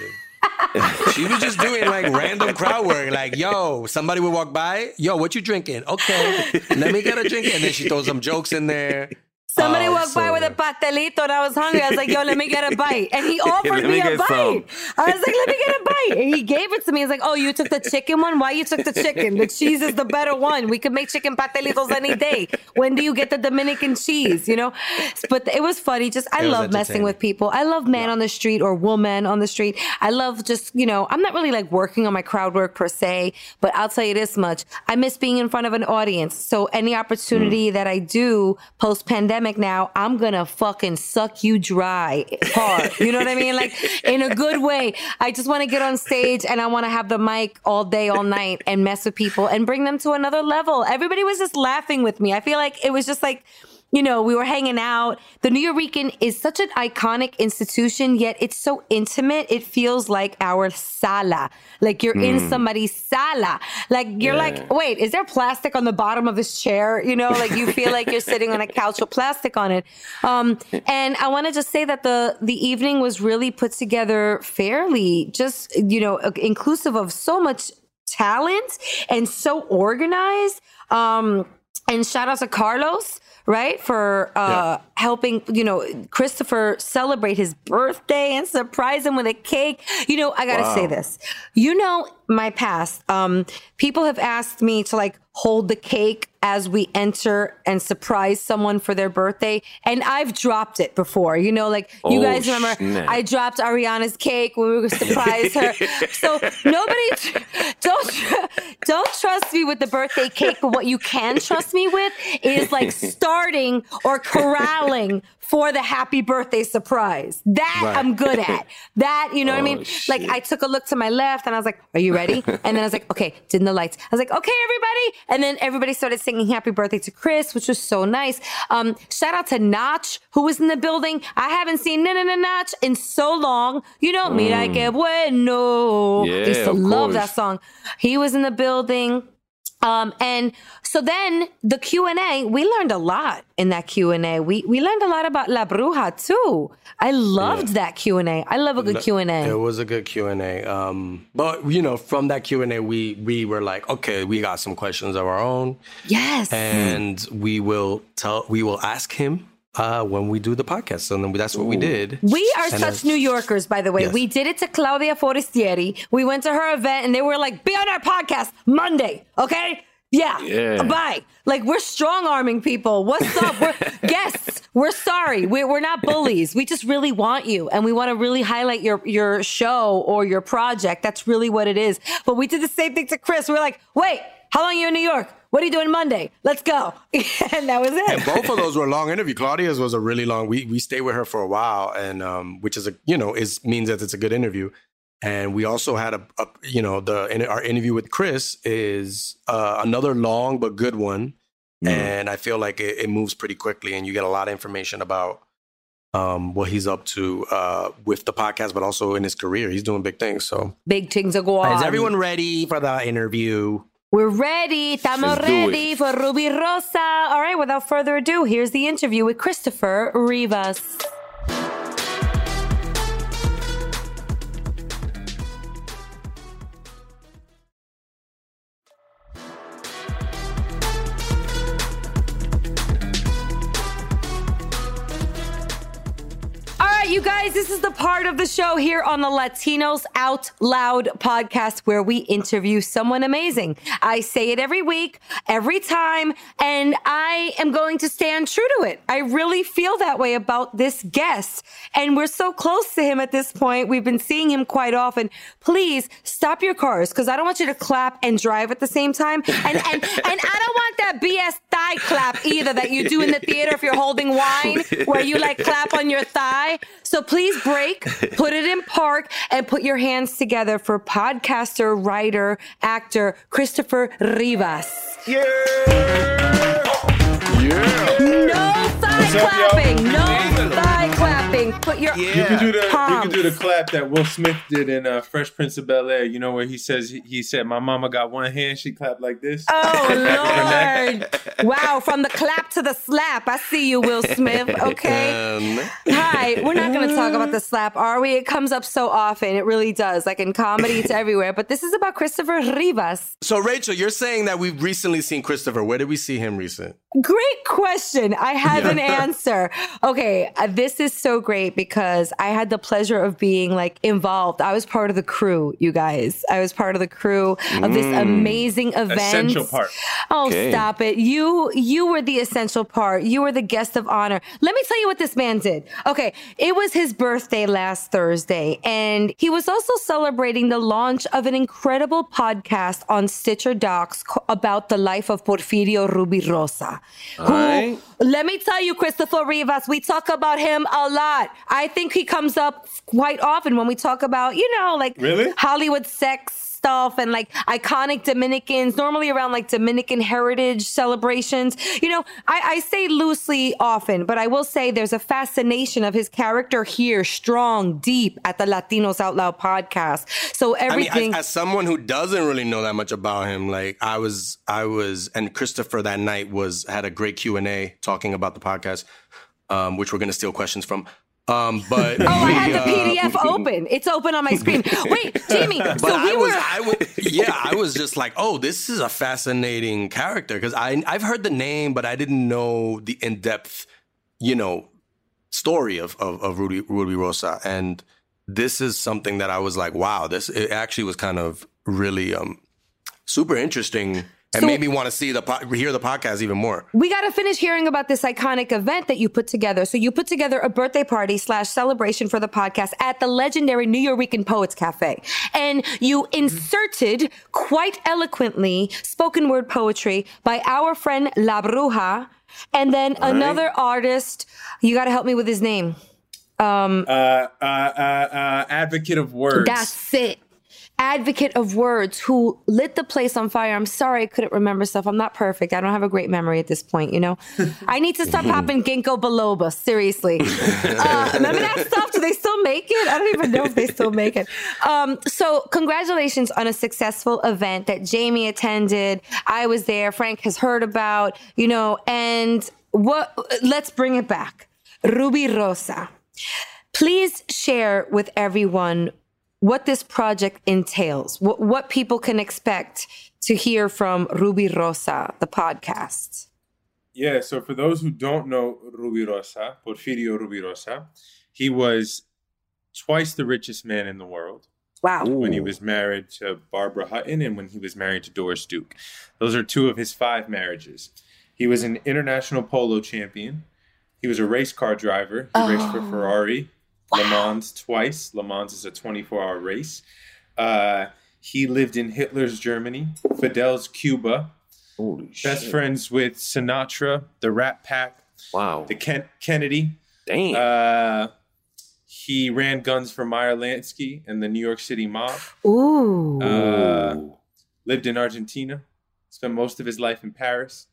She was just doing like random crowd work. Like, yo, somebody would walk by. Yo, what you drinking? Okay, let me get a drink. And then she throws some jokes in there. Somebody oh, walked so by with a pastelito and I was hungry. I was like, yo, let me get a bite. And he offered me, me a bite. Some. I was like, let me get a bite. And he gave it to me. He's like, oh, you took the chicken one? Why you took the chicken? The cheese is the better one. We could make chicken pastelitos any day. When do you get the Dominican cheese? You know? But it was funny. Just, I love messing with people. I love man yeah. on the street or woman on the street. I love just, you know, I'm not really like working on my crowd work per se, but I'll tell you this much. I miss being in front of an audience. So any opportunity mm. that I do post-pandemic, now I'm gonna fucking suck you dry hard. You know what I mean? Like in a good way. I just want to get on stage and I want to have the mic all day, all night and mess with people and bring them to another level. Everybody was just laughing with me. I feel like it was just like you know, we were hanging out. The Nuyorican is such an iconic institution, yet it's so intimate. It feels like our sala, like you're mm. in somebody's sala. Like you're yeah. like, wait, is there plastic on the bottom of his chair? You know, like you feel like you're sitting on a couch with plastic on it. Um, and I want to just say that the the evening was really put together fairly, just, you know, inclusive of so much talent and so organized. Um, and shout out to Carlos, right, for uh, yeah. helping, you know, Christopher celebrate his birthday and surprise him with a cake. You know, I got to wow. say this. You know, my past, um, people have asked me to, like, hold the cake as we enter and surprise someone for their birthday. And I've dropped it before, you know, like you oh, guys remember snap. I dropped Ariana's cake when we were surprised her. So nobody, don't, don't trust me with the birthday cake, but what you can trust me with is like starting or corralling for the happy birthday surprise. That right. I'm good at. That, you know oh, what I mean? Shit. Like I took a look to my left and I was like, are you ready? And then I was like, okay, dim the lights. I was like, okay, everybody. And then everybody started singing happy birthday to Chris, which was so nice. Um, shout out to Notch, who was in the building. I haven't seen Nana Notch in so long. You know, mm. mira que bueno. Yeah, I used to love course. That song. He was in the building. Um, and so then the Q and A, we learned a lot in that Q and A. We we learned a lot about La Bruja, too. I loved yeah. that Q and A. I love a good Q and A. It was a good Q and A. Um, but, you know, from that Q and A, we, we were like, okay, we got some questions of our own. Yes. And mm. we will tell, we will ask him. Uh, when we do the podcast. So then that's what Ooh. We did. We are and such I, New Yorkers, by the way. Yes. We did it to Claudia Forestieri. We went to her event and they were like, be on our podcast Monday. Okay. Yeah. yeah. Bye. Like we're strong arming people. What's up? We're guests. We're sorry. We're, we're not bullies. We just really want you. And we want to really highlight your, your show or your project. That's really what it is. But we did the same thing to Chris. We we're like, wait, how long are you in New York? What are you doing Monday? Let's go. And that was it. And both of those were long interview. Claudia's was a really long, we we stayed with her for a while, and um, which is, a you know, is means that it's a good interview. And we also had a, a you know, the our interview with Chris is uh, another long but good one. Mm-hmm. And I feel like it, it moves pretty quickly and you get a lot of information about Um, what he's up to uh, with the podcast, but also in his career. He's doing big things. So big things are going on. Is everyone ready for the interview? We're ready. Estamos ready for Rubirosa. All right, without further ado, here's the interview with Christopher Rivas. You guys, this is the part of the show here on the Latinos Out Loud podcast where we interview someone amazing. I say it every week, every time, and I am going to stand true to it. I really feel that way about this guest, and we're so close to him at this point. We've been seeing him quite often. Please stop your cars because I don't want you to clap and drive at the same time, and, and, and I don't want that B S thigh clap either that you do in the theater if you're holding wine where you like clap on your thigh. So please break, put it in park, and put your hands together for podcaster, writer, actor, Christopher Rivas. Yeah! Yeah! No thigh clapping! No thigh clapping! Put your yeah. you can do the palms. You can do the clap that Will Smith did in uh, Fresh Prince of Bel-Air, you know, where he says, he, he said, my mama got one hand, she clapped like this. Oh, Lord! Wow, from the clap to the slap. I see you, Will Smith, okay? Um. Hi, we're not going to talk about the slap, are we? It comes up so often. It really does. Like in comedy, it's everywhere. But this is about Christopher Rivas. So, Rachel, you're saying that we've recently seen Christopher. Where did we see him recent? Great question. I have yeah. an answer. Okay, uh, this is so great because I had the pleasure of being like involved. I was part of the crew, you guys. I was part of the crew of mm. this amazing event. Essential part. Oh, okay. Stop it. You You, you were the essential part. You were the guest of honor. Let me tell you what this man did. Okay, it was his birthday last Thursday, and he was also celebrating the launch of an incredible podcast on Stitcher Docs about the life of Porfirio Rubirosa. All who, right. Let me tell you, Christopher Rivas, we talk about him a lot. I think he comes up quite often when we talk about, you know, like really? Hollywood sex. stuff and like iconic Dominicans, normally around like Dominican heritage celebrations. You know, I, I say loosely often, but I will say there's a fascination of his character here, strong, deep at the Latinos Out Loud podcast. So everything. I mean, as, as someone who doesn't really know that much about him, like I was, I was, and Christopher that night was had a great Q and A talking about the podcast, um, which we're going to steal questions from. Um, but oh, we, I had the P D F uh, open. It's open on my screen. Wait, Jamie. But so we I was, were. I was, yeah, I was just like, oh, this is a fascinating character because I I've heard the name, but I didn't know the in-depth, you know, story of of, of Rudy Rubirosa, and this is something that I was like, wow, this it actually was kind of really um super interesting. And so, made me want to see the po- hear the podcast even more. We got to finish hearing about this iconic event that you put together. So you put together a birthday party slash celebration for the podcast at the legendary Nuyorican Poets Cafe. And you inserted quite eloquently spoken word poetry by our friend La Bruja. And then All another right. artist. You got to help me with his name. Um, uh, uh, uh, uh, advocate of words. That's it. Advocate of words who lit the place on fire. I'm sorry I couldn't remember stuff. I'm not perfect. I don't have a great memory at this point, you know? I need to stop popping ginkgo biloba, seriously. Uh, remember that stuff? Do they still make it? I don't even know if they still make it. Um, so congratulations on a successful event that Jamie attended. I was there. Frank has heard about, you know, and what? Let's bring it back. Rubirosa, please share with everyone what this project entails, what, what people can expect to hear from Rubirosa, the podcast. Yeah, so for those who don't know Rubirosa, Porfirio Rubirosa, he was twice the richest man in the world. Wow. Ooh. When he was married to Barbara Hutton and when he was married to Doris Duke. Those are two of his five marriages. He was an international polo champion. He was a race car driver. He oh. raced for Ferrari. Wow. Le Mans twice. Le Mans is a twenty-four hour race. Uh, he lived in Hitler's Germany, Fidel's Cuba. Holy best shit. Best friends with Sinatra, the Rat Pack. Wow. The Ken- Kennedy. Damn. Uh, he ran guns for Meyer Lansky and the New York City mob. Ooh. Uh, lived in Argentina. Spent most of his life in Paris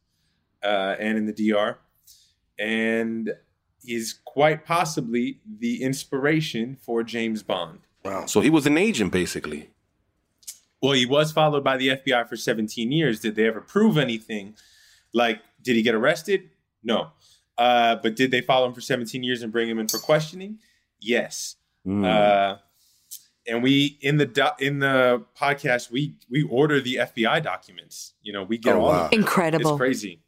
uh, and in the D R. And is quite possibly the inspiration for James Bond. Wow. So he was an agent, basically. Well, he was followed by the F B I for seventeen years. Did they ever prove anything? Like, did he get arrested? No. Uh, but did they follow him for seventeen years and bring him in for questioning? Yes. Mm. Uh, and we, in the do- in the podcast, we we order the F B I documents. You know, we get oh, all wow. of them. Incredible. It's crazy.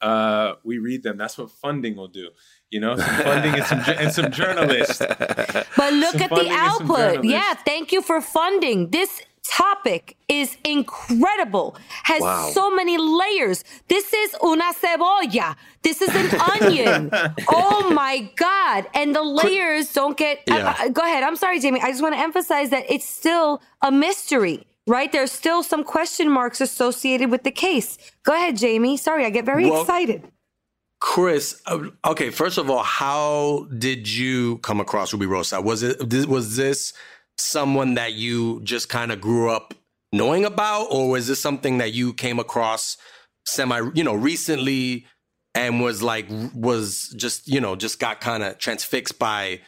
Uh, we read them. That's what funding will do. You know, some funding and some, and some journalists. But look some at the output. Yeah, thank you for funding. This topic is incredible. Has wow. so many layers. This is una cebolla. This is an onion. Oh, my God. And the layers don't get... Yeah. Uh, uh, go ahead. I'm sorry, Jamie. I just want to emphasize that it's still a mystery, right? There's still some question marks associated with the case. Go ahead, Jamie. Sorry, I get very well, excited. Chris, okay, first of all, how did you come across Rubirosa? Was it was this someone that you just kind of grew up knowing about, or was this something that you came across semi, you know, recently and was like was just, you know, just got kind of transfixed by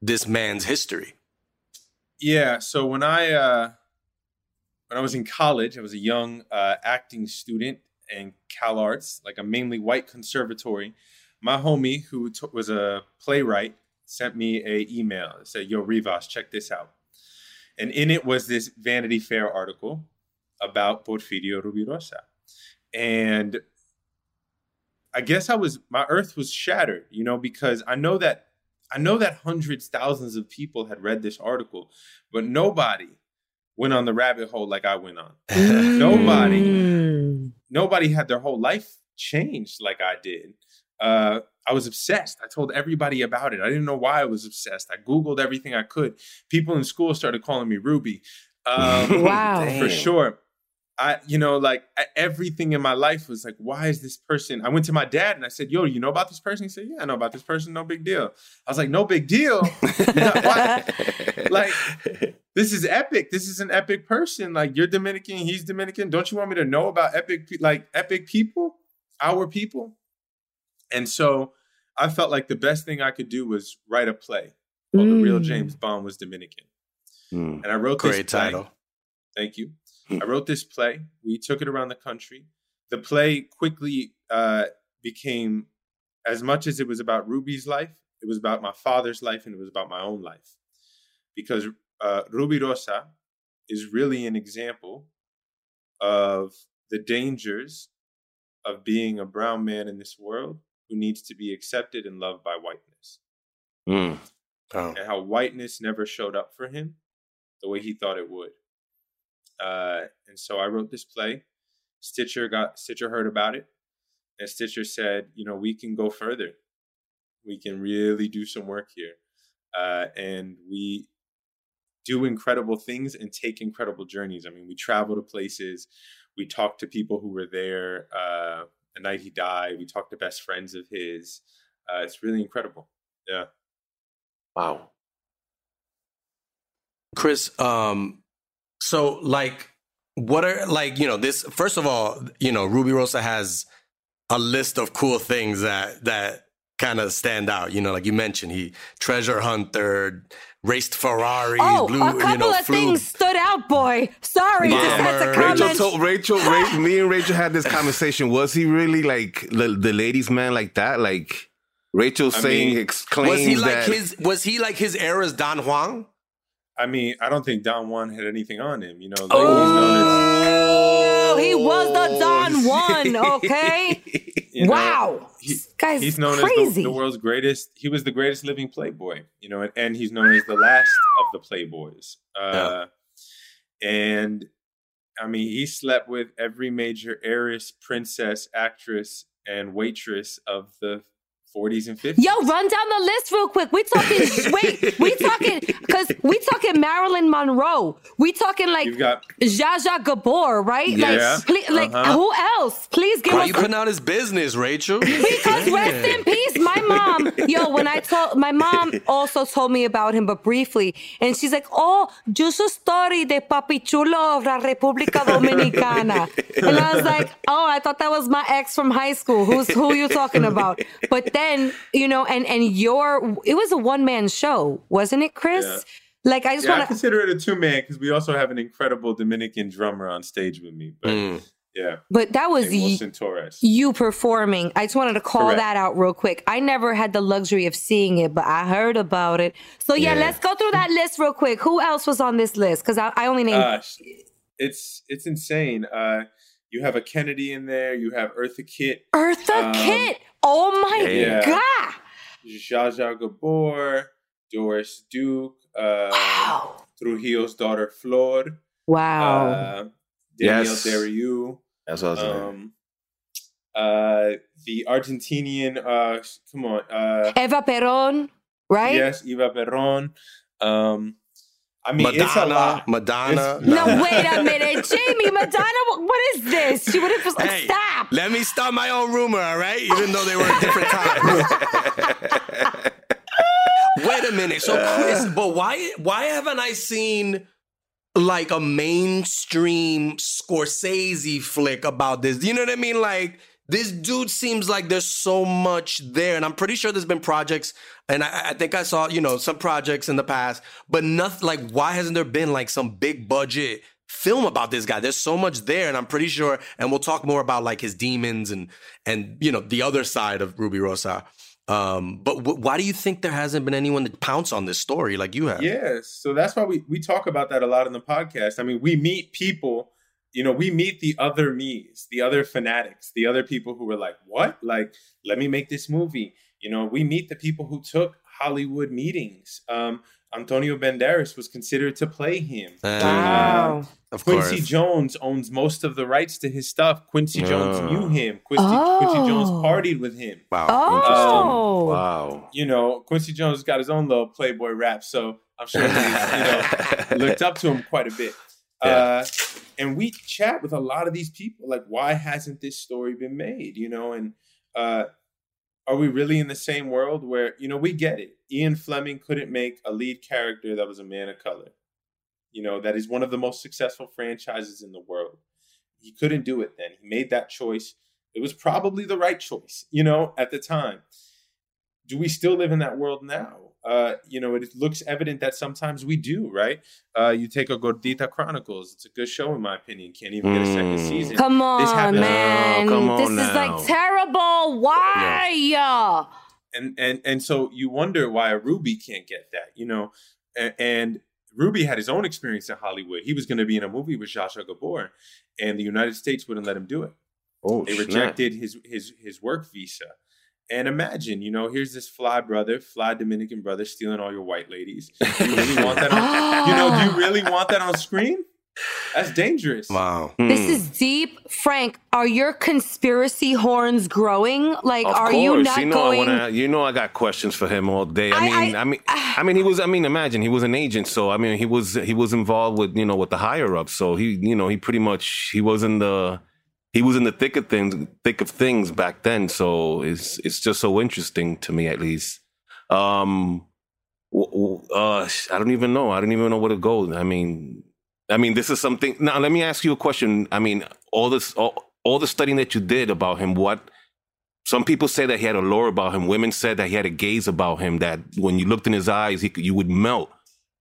this man's history? Yeah, so when I uh, when I was in college, I was a young uh, acting student and Cal Arts, like a mainly white conservatory. My homie, who t- was a playwright, sent me a email. It said, yo, Rivas, check this out. And in it was this Vanity Fair article about Porfirio Rubirosa. And I guess I was, my earth was shattered, you know, because I know that, I know that hundreds, thousands of people had read this article, but nobody went on the rabbit hole like I went on. Nobody. Nobody had their whole life changed like I did. Uh, I was obsessed. I told everybody about it. I didn't know why I was obsessed. I Googled everything I could. People in school started calling me Ruby. Um, wow. For sure. I, you know, like everything in my life was like, why is this person? I went to my dad and I said, yo, you know about this person? He said, yeah, I know about this person. No big deal. I was like, no big deal. Like, this is epic. This is an epic person. Like, you're Dominican, he's Dominican. Don't you want me to know about epic, like epic people, our people? And so I felt like the best thing I could do was write a play called mm. The Real James Bond Was Dominican. Mm. And I wrote Great this play. title. Thank you. Mm. I wrote this play. We took it around the country. The play quickly uh, became, as much as it was about Ruby's life, it was about my father's life, and it was about my own life. Because uh, Rubirosa is really an example of the dangers of being a brown man in this world who needs to be accepted and loved by whiteness. Mm. Oh. And how whiteness never showed up for him the way he thought it would. Uh, and so I wrote this play. Stitcher got Stitcher heard about it, and Stitcher said, you know, we can go further. We can really do some work here. Uh, and we do incredible things and take incredible journeys. I mean, we travel to places. We talk to people who were there uh, the night he died. We talk to best friends of his. Uh, it's really incredible. Yeah. Wow. Chris, um, so like, what are like, you know, this, first of all, you know, Rubirosa has a list of cool things that, that, kind of stand out, you know, like you mentioned, he treasure hunter, raced Ferraris. Oh, blew, a couple you know, of flew. things stood out, boy. Sorry, just had to comment. Rachel told Rachel, Ra- me and Rachel had this conversation. Was he really like the, the ladies' man like that? Like Rachel saying, exclaims was he like that, his? Was he like his era's Don Juan? I mean, I don't think Don Juan had anything on him, you know. Like, oh, he's known as, he was the Don Juan, okay. You know, wow. He, this guy's he's known crazy. as the, the world's greatest. He was the greatest living playboy, you know, and, and he's known as the last of the playboys. Uh, yeah. And I mean, he slept with every major heiress, princess, actress, and waitress of the forties and fifties. Yo, run down the list real quick. We talking, wait, we talking, because we talking Marilyn Monroe. We talking like got, Zsa Zsa Gabor, right? Yeah. Like, please, like uh-huh. who else? Please give Why us. You putting out his business, Rachel? Because yeah. rest in peace, my mom. Yo, when I told, my mom also told me about him, but briefly. And she's like, oh, justo story de Papi Chulo la República Dominicana. And I was like, oh, I thought that was my ex from high school. Who's who you talking about? But then, you know, and and your, it was a one-man show, wasn't it, Chris? Yeah. Like, I just yeah, want to consider it a two-man because we also have an incredible Dominican drummer on stage with me. But mm. yeah, but that was y- Torres. you performing. I just wanted to call Correct. that out real quick. I never had the luxury of seeing it, but I heard about it. So yeah, yeah. let's go through that list real quick. Who else was on this list? Because I, I only named. Uh, it's it's insane. Uh, you have a Kennedy in there. You have Eartha Kitt. Eartha um, Kitt. Oh my yeah. God. Zsa Zsa Gabor, Doris Duke. Uh, wow. Trujillo's daughter, Flor. Wow. Uh, Daniel yes. Derrieu. That's what I was um, uh, the Argentinian, uh, come on. Uh, Eva Perón, right? Yes, Eva Perón. Um, I mean, Madonna, it's a lot. Madonna. It's, no, wait a minute. Jamie, Madonna, what is this? She would have hey, stop. Let me start my own rumor, all right? Even though they were at different times. Wait a minute. So, Chris, but why why haven't I seen like a mainstream Scorsese flick about this? You know what I mean? Like, this dude seems like there's so much there. And I'm pretty sure there's been projects, and I, I think I saw, you know, some projects in the past, but nothing, like, why hasn't there been like some big budget film about this guy? There's so much there, and I'm pretty sure, and we'll talk more about like his demons and, and you know, the other side of Rubirosa. Um, but w- why do you think there hasn't been anyone to pounce on this story like you have? Yeah, so that's why we, we talk about that a lot in the podcast. I mean, we meet people, you know, we meet the other me's, the other fanatics, the other people who were like, what? Like, let me make this movie. You know, we meet the people who took Hollywood meetings. Um, Antonio Banderas was considered to play him. Uh, wow. Of course. Quincy Jones owns most of the rights to his stuff. Quincy oh. Jones knew him. Quincy, oh. Quincy Jones partied with him. Wow. Oh. Um, wow. You know, Quincy Jones got his own little Playboy rap, so I'm sure he, you know, looked up to him quite a bit. Yeah. Uh, and we chat with a lot of these people, like, why hasn't this story been made? You know, and uh, are we really in the same world where, you know, we get it. Ian Fleming couldn't make a lead character that was a man of color. you know, that is one of the most successful franchises in the world. He couldn't do it then. He made that choice. It was probably the right choice, you know, at the time. Do we still live in that world now? Uh, you know, it looks evident that sometimes we do, right? Uh, you take a Gordita Chronicles. It's a good show, in my opinion. Can't even get a second mm. season. Come on, this happens- man. No, come on this now. Is like terrible. Why? Yeah. And, and, and so you wonder why a Ruby can't get that, you know, and, and Ruby had his own experience in Hollywood. He was going to be in a movie with Zsa Zsa Gabor, and the United States wouldn't let him do it. Oh, they rejected his, his his work visa. And imagine, you know, here's this fly brother, fly Dominican brother, stealing all your white ladies. Do you really want that? On, you know, do you really want that on screen? That's dangerous. Wow. Mm. This is deep. Frank, are your conspiracy horns growing? Like, of are course. you not you know, going? I wanna, you know, I got questions for him all day. I, I mean, I, I mean, I, I mean, he was. I mean, imagine he was an agent. So I mean, he was he was involved with you know with the higher ups. So he you know he pretty much he was in the he was in the thick of things thick of things back then. So it's it's just so interesting to me, at least. Um, uh, I don't even know. I don't even know where to go. I mean. I mean, this is something. Now, let me ask you a question. I mean, all this, all, all the studying that you did about him. What some people say that he had a lure about him. Women said that he had a gaze about him. That when you looked in his eyes, he, you would melt.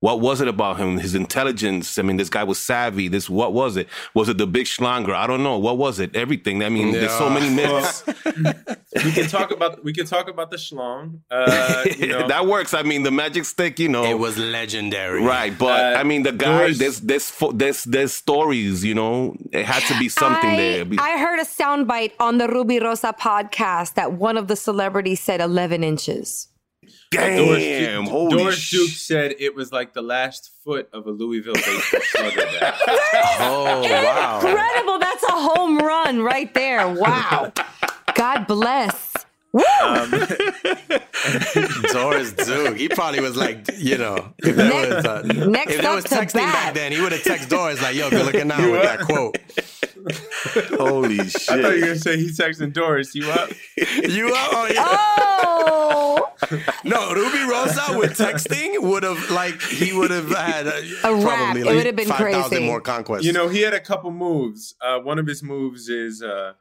What was it about him? His intelligence. I mean, this guy was savvy. This, what was it? Was it the big schlanger? I don't know. What was it? Everything. I mean, yeah. There's so many myths. we can talk about, we can talk about the schlong. Uh, you know. That works. I mean, the magic stick, you know. It was legendary. Right. But uh, I mean, the guy, there's, there's, there's, there's stories, you know, it had to be something I, there. I heard a soundbite on the Rubirosa podcast that one of the celebrities said eleven inches. Damn, Doris Duke, holy Doris Duke sh- said it was like the last foot of a Louisville baseball slugger. Oh, wow. Incredible. That's a home run right there. Wow. God bless. Woo! Um, Doris Duke. He probably was like, you know, if there was, uh, next if there was texting back then, he would have texted Doris like, yo, good looking out with what? That quote. Holy shit. I thought you were going to say he's texting Doris. You up? You up? Oh, yeah. Oh! No, Rubirosa with texting would have, like, he would have had a, a probably like, it would have been five thousand more conquests. You know, he had a couple moves. Uh, one of his moves is uh,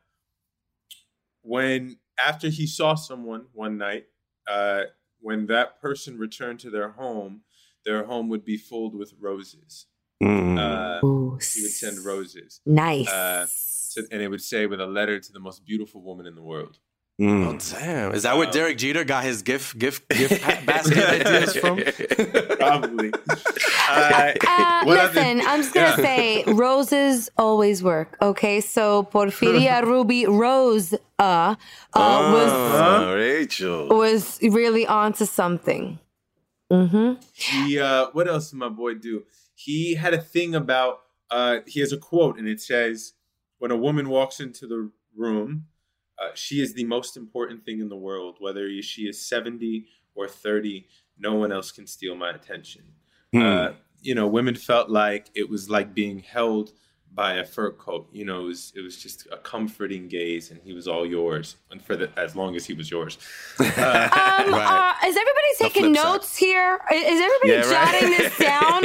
when, after he saw someone one night, uh, when that person returned to their home, their home would be filled with roses. Mm. Uh, Ooh, he would send roses. Nice. Uh, to, and it would say, with a letter to the most beautiful woman in the world. Mm. Oh, damn. Is that um, where Derek Jeter got his gift gift, gift basket ideas from? Probably. Uh, uh, listen, I'm just going to yeah. say, roses always work. Okay, so Porfiria Ruby Rose uh, uh, oh, was, uh, Rachel. was really onto something. Mm-hmm. He, uh, what else did my boy do? He had a thing about, uh, he has a quote, and it says, when a woman walks into the room, uh, she is the most important thing in the world. Whether she is seventy or thirty, no one else can steal my attention. Mm. Uh, you know, women felt like it was like being held by a fur coat. You know, it was, it was just a comforting gaze, and he was all yours, and for the, as long as he was yours. Uh, um, right. uh, is everybody taking notes side. here? Is everybody yeah, jotting right. this down?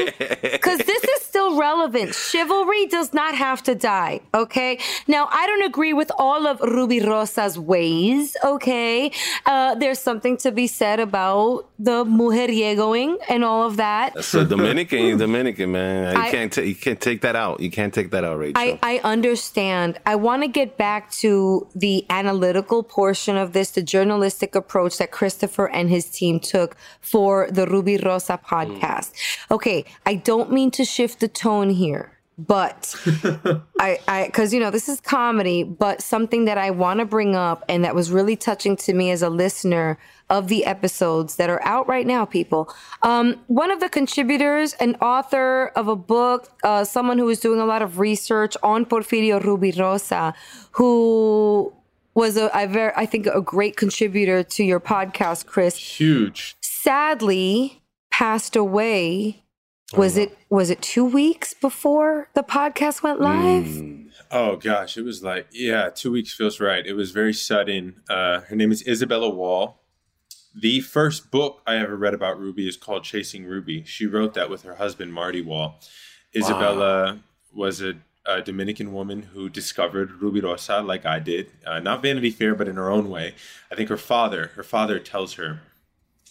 Because this is still relevant. Chivalry does not have to die, okay? Now, I don't agree with all of Rubirosa's ways, okay? Uh, there's something to be said about the mujeriegoing and all of that. That's a Dominican, Dominican, man. You, I, can't t- you can't take that out. You can't take that out, Rachel. I, I understand. I want to get back to the analytical portion of this, the journalistic approach that Christopher and his team took for the Rubirosa podcast. Mm. Okay, I don't mean to shift the tone here, but I, I, because, you know, this is comedy, but something that I want to bring up and that was really touching to me as a listener of the episodes that are out right now, people. Um, one of the contributors, an author of a book, uh, someone who was doing a lot of research on Porfirio Rubirosa, who was, a, a very, I think, a great contributor to your podcast, Chris. Huge. Sadly, passed away. Was it was it two weeks before the podcast went live? Mm. Oh, gosh. It was like, yeah, two weeks feels right. It was very sudden. Uh, her name is Isabella Wall. The first book I ever read about Ruby is called Chasing Ruby. She wrote that with her husband, Marty Wall. Isabella wow. was a, a Dominican woman who discovered Rubirosa like I did. Uh, not Vanity Fair, but in her own way. I think her father, her father tells her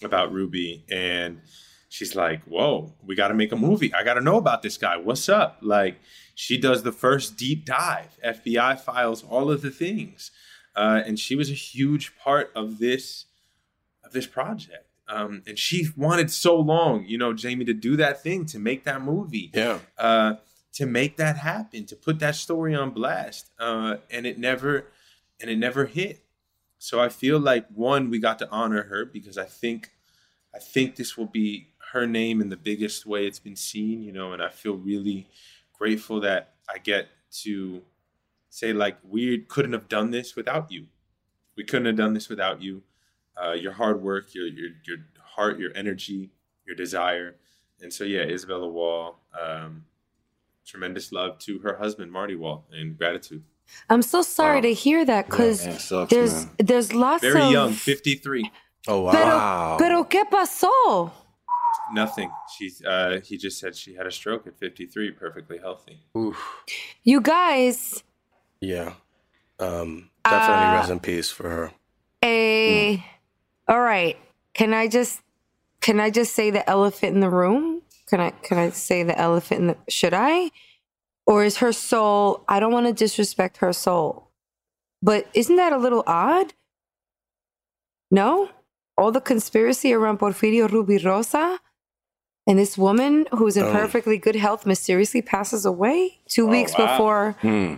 about Ruby, and she's like, whoa, we got to make a movie. I got to know about this guy. What's up? Like, she does the first deep dive, F B I files, all of the things. Uh, and she was a huge part of this, of this project. Um, and she wanted so long, you know, Jamie, to do that thing, to make that movie, yeah, uh, to make that happen, to put that story on blast. Uh, and it never, and it never hit. So I feel like, one, we got to honor her because I think, I think this will be her name in the biggest way it's been seen, you know, and I feel really grateful that I get to say, like, we couldn't have done this without you. We couldn't have done this without you. Uh, your hard work, your your your heart, your energy, your desire. And so, yeah, Isabella Wall, um, tremendous love to her husband, Marty Wall, and gratitude. I'm so sorry wow. to hear that, because yeah, there's, there's lots Very of... Very young, fifty-three. Oh, wow. Pero, pero ¿qué pasó? Nothing. She's, uh, he just said she had a stroke at fifty-three, perfectly healthy. Oof. You guys... Yeah. Um, definitely uh, rest in peace for her. A... Mm. All right. Can I just can I just say the elephant in the room? Can I can I say the elephant in the should I? Or is her soul, I don't want to disrespect her soul. But isn't that a little odd? No? All the conspiracy around Porfirio Rubirosa and this woman who's in oh. perfectly good health mysteriously passes away two oh, weeks wow. before. Hmm.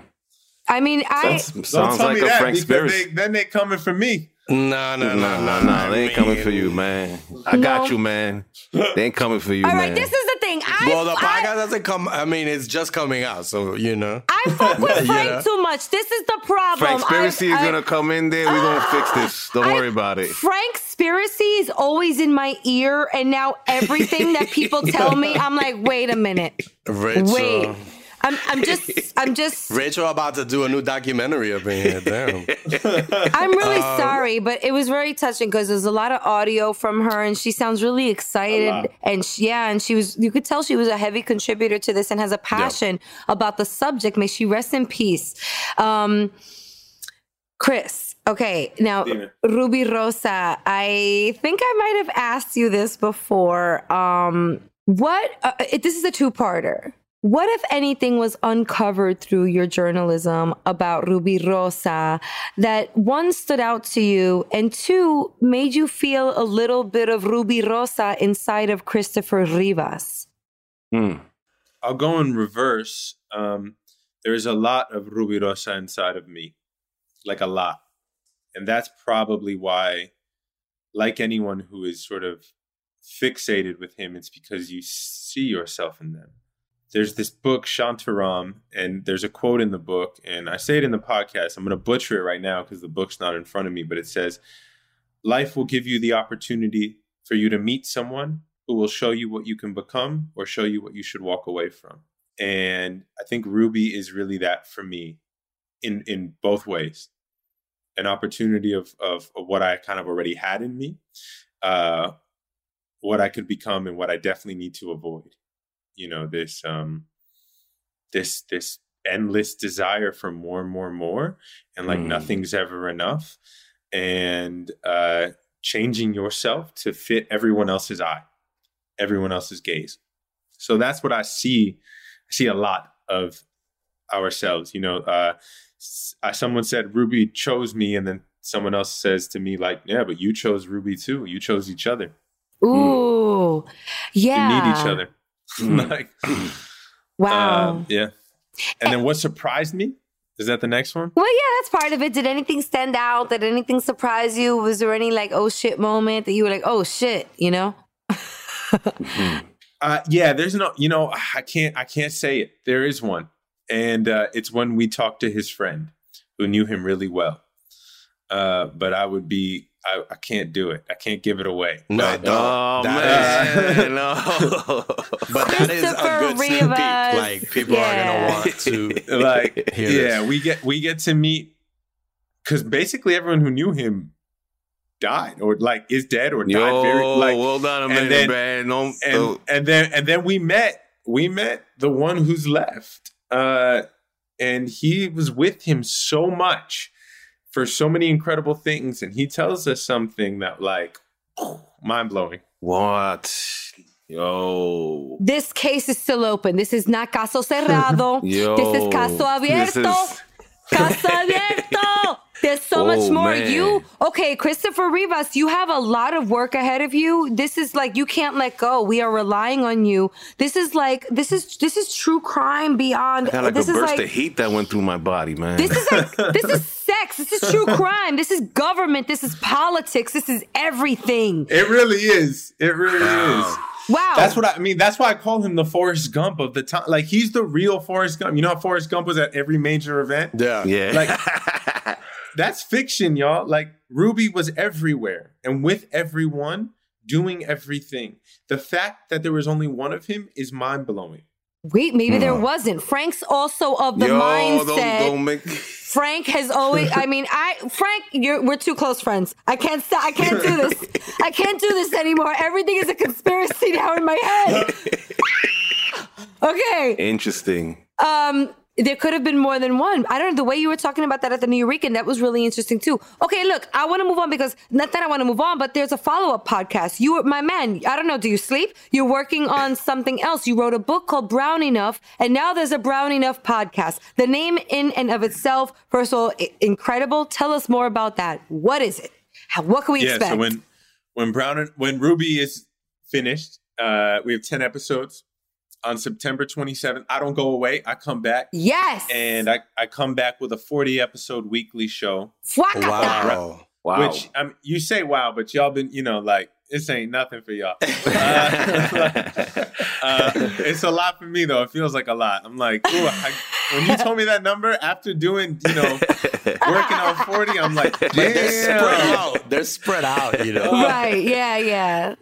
I mean, That's, I sounds like a Frank Spears. Then they coming for me. No, no, no, no, no. They ain't coming for you, man. I got you, man. They ain't coming for you, man. All right, man. This is the thing. I, well, the podcast I, doesn't come. I mean, it's just coming out, so, you know. I fuck with Frank yeah. too much. This is the problem. Frankspiracy I, I, is going to come in there. We're going to uh, fix this. Don't I, worry about it. Frankspiracy is always in my ear, and now everything that people tell me, I'm like, wait a minute. Rachel. Wait. I'm, I'm just, I'm just. Rachel about to do a new documentary up in here. Damn. I'm really um, sorry, but it was very touching because there's a lot of audio from her, and she sounds really excited. And she, yeah, and she was, you could tell she was a heavy contributor to this and has a passion yeah. about the subject. May she rest in peace, um, Chris. Okay, now yeah. Rubirosa. I think I might have asked you this before. Um, what? Uh, it, this is a two-parter. What, if anything, was uncovered through your journalism about Rubirosa that, one, stood out to you, and two, made you feel a little bit of Rubirosa inside of Christopher Rivas? Mm. I'll go in reverse. Um, there is a lot of Rubirosa inside of me, like a lot. And that's probably why, like anyone who is sort of fixated with him, it's because you see yourself in them. There's this book, Shantaram, and there's a quote in the book, and I say it in the podcast. I'm going to butcher it right now because the book's not in front of me, but it says, life will give you the opportunity for you to meet someone who will show you what you can become or show you what you should walk away from. And I think Ruby is really that for me in, in both ways. An opportunity of, of, of what I kind of already had in me, uh, what I could become and what I definitely need to avoid. You know, this um, this this endless desire for more and more and more, and like mm. nothing's ever enough, and uh, changing yourself to fit everyone else's eye, everyone else's gaze. So that's what I see. I see a lot of ourselves. You know, uh, I, someone said Ruby chose me, and then someone else says to me like, "Yeah, but you chose Ruby too. You chose each other. Ooh, mm. yeah, you need each other." Like, wow. Um, yeah. And then what surprised me? Is that the next one? Well, yeah, that's part of it. Did anything stand out? Did anything surprise you? Was there any like, oh shit moment that you were like, oh shit, you know? mm-hmm. uh, yeah, there's no, you know, I can't, I can't say it. There is one. And uh, it's when we talked to his friend who knew him really well. Uh, but I would be, I, I can't do it. I can't give it away. No, but, oh, that man, is, no. But that is a good sneak peek. Like people yeah. are gonna want to. Like, hear yeah, this. we get we get to meet because basically everyone who knew him died or like is dead or died. Yo, very, like, well done, and man, then, man. No, and, oh. and then and then we met we met the one who's left. Uh, and he was with him so much for so many incredible things. And he tells us something that, like, oh, mind-blowing. What? Yo. This case is still open. This is not caso cerrado. Yo. This is caso abierto. Is... Caso abierto. There's so oh, much more. Man. You, okay, Christopher Rivas, you have a lot of work ahead of you. This is like, you can't let go. We are relying on you. This is like, this is this is true crime beyond. I got like this a is burst like, of heat that went through my body, man. This is like, this is sex. This is true crime. This is government. This is politics. This is everything. It really is. It really wow. is. Wow. That's what I, I mean. That's why I call him the Forrest Gump of the time. Like, he's the real Forrest Gump. You know how Forrest Gump was at every major event? Yeah. Yeah. Like, that's fiction, y'all. Like, Ruby was everywhere and with everyone, doing everything. The fact that there was only one of him is mind-blowing. Wait, maybe mm. there wasn't. Frank's also of the Yo, mindset. Don't, don't make... Frank has always, I mean, I, Frank, you're, we're too close friends. I can't stop, I can't do this. I can't do this anymore. Everything is a conspiracy now in my head. Okay. Interesting. Um, There could have been more than one. I don't know. The way you were talking about that at the Nuyorican, that was really interesting too. Okay, look, I want to move on because not that I want to move on, but there's a follow-up podcast. You, my man, I don't know. Do you sleep? You're working on something else. You wrote a book called Brown Enough, and now there's a Brown Enough podcast. The name in and of itself, first of all, incredible. Tell us more about that. What is it? How, what can we yeah, expect? So when when Brown when Ruby is finished, uh, we have ten episodes. On September twenty-seventh, I don't go away. I come back. Yes. And I, I come back with a forty-episode weekly show. Wow. Wow. Which um, you say wow, but y'all been, you know, like, this ain't nothing for y'all. Uh, like, uh, it's a lot for me, though. It feels like a lot. I'm like, ooh, I, when you told me that number after doing, you know, working on forty, I'm like, damn. They're spread out. They're spread out, you know. Right. Yeah, yeah.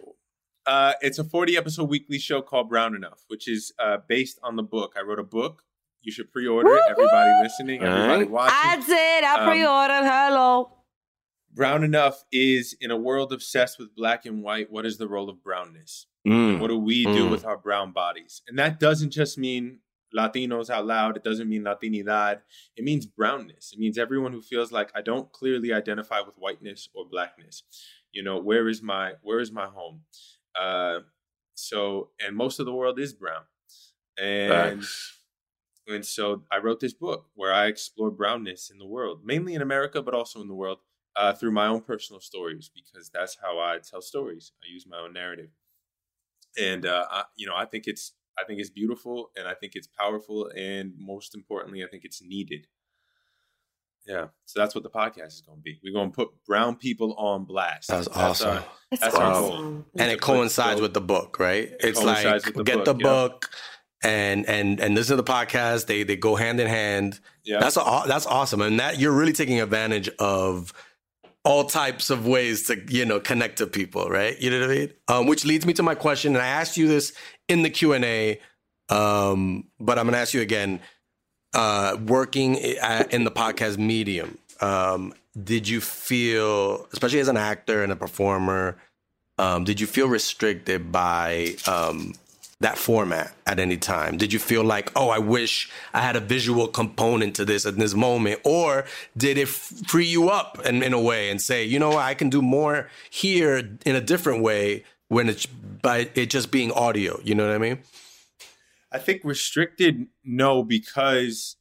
Uh, it's a forty-episode weekly show called Brown Enough, which is uh, based on the book. I wrote a book. You should pre-order Woo-hoo! It. Everybody listening, everybody watching. I did. I um, pre-ordered. Hello. Brown Enough is, in a world obsessed with black and white, what is the role of brownness? Mm. What do we do mm. with our brown bodies? And that doesn't just mean Latinos out loud. It doesn't mean Latinidad. It means brownness. It means everyone who feels like, I don't clearly identify with whiteness or blackness. You know, where is my where is my home? Uh, so, and most of the world is brown. And, right. and so I wrote this book where I explore brownness in the world, mainly in America, but also in the world, uh, through my own personal stories, because that's how I tell stories. I use my own narrative. And, uh, I, you know, I think it's, I think it's beautiful, and I think it's powerful. And most importantly, I think it's needed. Yeah, so that's what the podcast is going to be. We're going to put brown people on blast. That's, that's awesome. Our, that's that's awesome. Our goal. And it coincides with the book, right? It it's like, the get book, the yeah. book and and and listen to the podcast. They they go hand in hand. Yeah. That's a, that's awesome. And that you're really taking advantage of all types of ways to, you know, connect to people, right? You know what I mean? Um, which leads me to my question. And I asked you this in the Q and A, um, but I'm going to ask you again. Uh, working in the podcast medium, um, did you feel, especially as an actor and a performer, um, did you feel restricted by um, that format at any time? Did you feel like, oh, I wish I had a visual component to this at this moment? Or did it free you up in, in a way and say, you know, I can do more here in a different way when it's by it just being audio? You know what I mean? I think restricted, no, because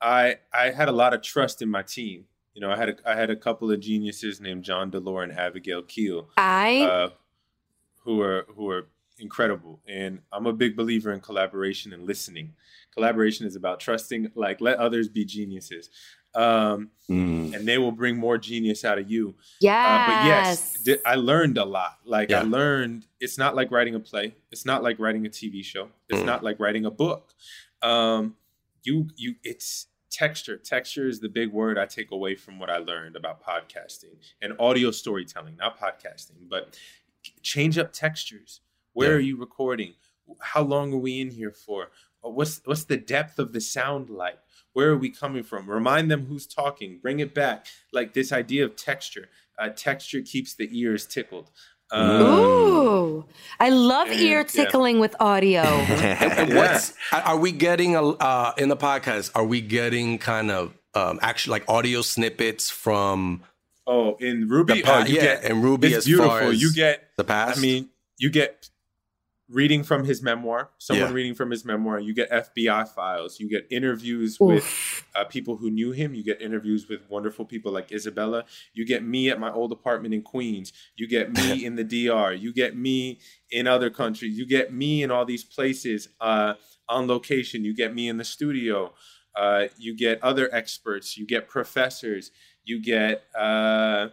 I I had a lot of trust in my team. You know, I had a, I had a couple of geniuses named John Delore and Abigail Keel, I uh, who are who are incredible. And I'm a big believer in collaboration and listening. Collaboration is about trusting, like, let others be geniuses, um, mm. and they will bring more genius out of you. Yes, uh, but yes, th- I learned a lot. Like yeah. I learned, it's not like writing a play. It's not like writing a T V show. It's mm. not like writing a book. Um, you, you, it's texture. Texture is the big word I take away from what I learned about podcasting and audio storytelling, not podcasting, but change up textures. Where yeah. are you recording? How long are we in here for? What's what's the depth of the sound like? Where are we coming from? Remind them who's talking. Bring it back. Like this idea of texture. Uh, texture keeps the ears tickled. Um, Ooh, I love and, ear tickling yeah. with audio. and, and what's are we getting a, uh, in the podcast? Are we getting kind of um, actually like audio snippets from? Oh, in Ruby, the, uh, you yeah, get, in Ruby, it's as beautiful. Far as you get the past. I mean, you get reading from his memoir. Someone yeah. reading from his memoir. You get F B I files. You get interviews Oof. with uh, people who knew him. You get interviews with wonderful people like Isabella. You get me at my old apartment in Queens. You get me in the D R. You get me in other countries. You get me in all these places uh, on location. You get me in the studio. Uh, you get other experts. You get professors. You get uh,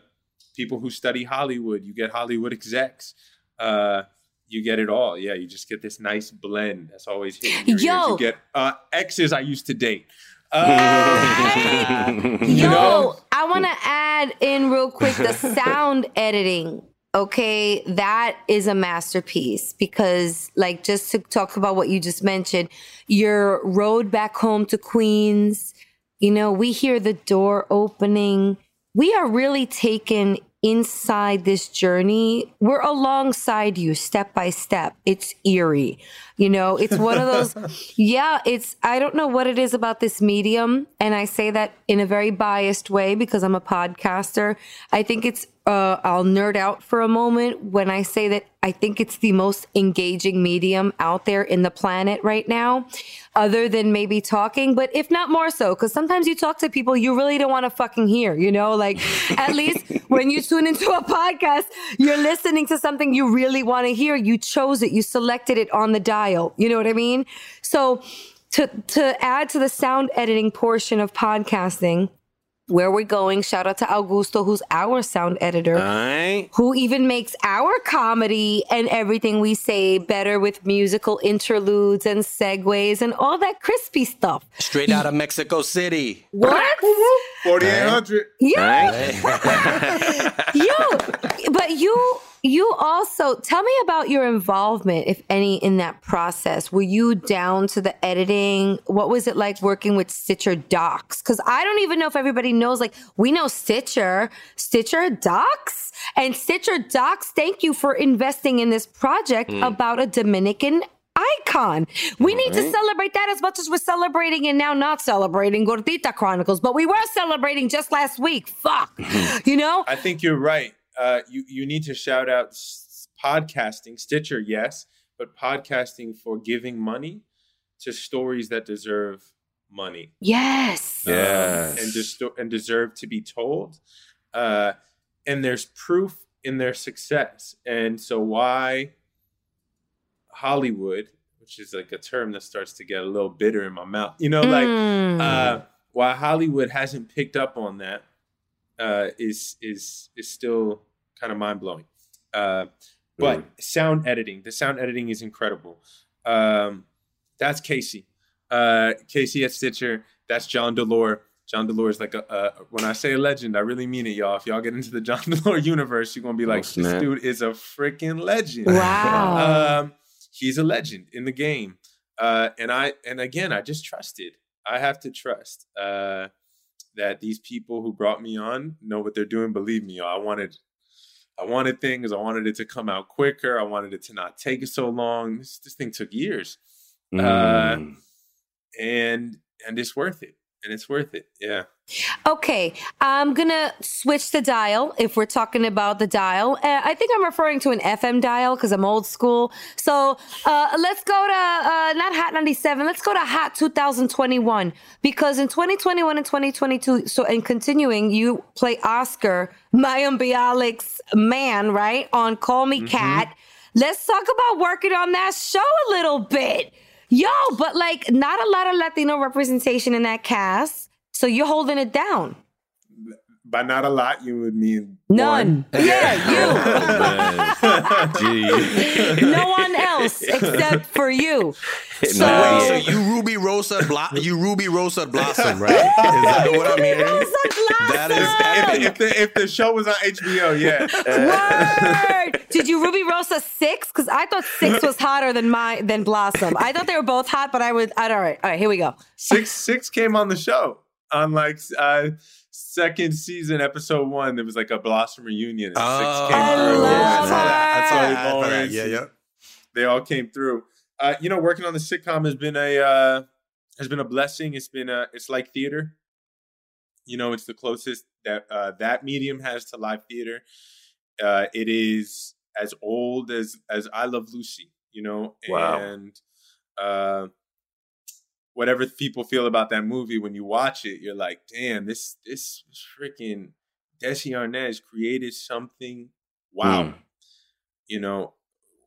people who study Hollywood. You get Hollywood execs. Uh, you get it all. Yeah, you just get this nice blend that's always hitting your Yo. ears. You get uh, exes I used to date. Uh, Yo, you know? I want to add in real quick the sound editing. Okay, that is a masterpiece because, like, just to talk about what you just mentioned, your road back home to Queens. You know, we hear the door opening. We are really taken inside this journey. We're alongside you step by step. It's eerie. You know, it's one of those. yeah, it's I don't know what it is about this medium. And I say that in a very biased way because I'm a podcaster. I think it's uh, I'll nerd out for a moment when I say that I think it's the most engaging medium out there in the planet right now, other than maybe talking, but if not more so, because sometimes you talk to people you really don't want to fucking hear, you know, like at least when you tune into a podcast, you're listening to something you really want to hear. You chose it. You selected it on the dial. You know what I mean? So to, to add to the sound editing portion of podcasting, where we're going, shout out to Augusto, who's our sound editor, right. who even makes our comedy and everything we say better with musical interludes and segues and all that crispy stuff. Straight out of Mexico City. What? forty-eight hundred Yo, right. yo, but you, you also, tell me about your involvement, if any, in that process. Were you down to the editing? What was it like working with Stitcher Docs? Because I don't even know if everybody knows, like, we know Stitcher, Stitcher Docs. And Stitcher Docs, thank you for investing in this project mm. about a Dominican icon. We All need right. to celebrate that as much as we're celebrating and now not celebrating Gordita Chronicles, but we were celebrating just last week. Fuck. You know? I think you're right. Uh, you, you need to shout out s- podcasting, Stitcher, yes, but podcasting for giving money to stories that deserve money. Yes. Um, yes. And, de- and deserve to be told. Uh, and there's proof in their success. And so why Hollywood, which is like a term that starts to get a little bitter in my mouth, you know, like mm. uh, why Hollywood hasn't picked up on that uh, is is is still kind of mind blowing. Uh, but mm. sound editing, the sound editing is incredible. Um, that's Casey, uh, Casey at Stitcher. That's John Delore. John Delore is like a, a, when I say a legend, I really mean it, y'all. If y'all get into the John Delore universe, you're going to be like, oh, this dude is a freaking legend. Wow. um, he's a legend in the game. Uh, and I, and again, I just trusted, I have to trust, uh, that these people who brought me on know what they're doing. Believe me, y'all, I wanted, I wanted things. I wanted it to come out quicker. I wanted it to not take so long. This, this thing took years. Mm. Uh, and, and it's worth it. And it's worth it. Yeah. Okay. I'm going to switch the dial if we're talking about the dial. Uh, I think I'm referring to an F M dial because I'm old school. So uh, let's go to uh, not Hot ninety-seven. Let's go to Hot two thousand twenty-one because in twenty twenty-one and twenty twenty-two, so and continuing, you play Oscar, Mayim Bialik's man, right, on Call Me mm-hmm. Kat. Let's talk about working on that show a little bit. Yo, but like not a lot of Latino representation in that cast. So you're holding it down. By not a lot, you would mean none. One. Yeah, you. No one else except for you. So, no. Wait, so you Rubirosa, blo- you Rubirosa Blossom, right? Is that what I mean? That is, if, the, if, the, if the show was on H B O, yeah. Word. Did you Rubirosa six? Because I thought six was hotter than my than Blossom. I thought they were both hot, but I was. I, all right, all right. Here we go. Six, six came on the show on like. Uh, second season, episode one, there was like a Blossom reunion. And oh, six came I through. Love that. That's yeah, yeah. They all came through. Uh, you know, working on the sitcom has been a uh, has been a blessing. It's been a, it's like theater. You know, it's the closest that uh, that medium has to live theater. Uh, it is as old as as I Love Lucy. You know, wow. and uh, whatever people feel about that movie, when you watch it, you're like, damn, this this freaking Desi Arnaz created something. Wow, mm. you know.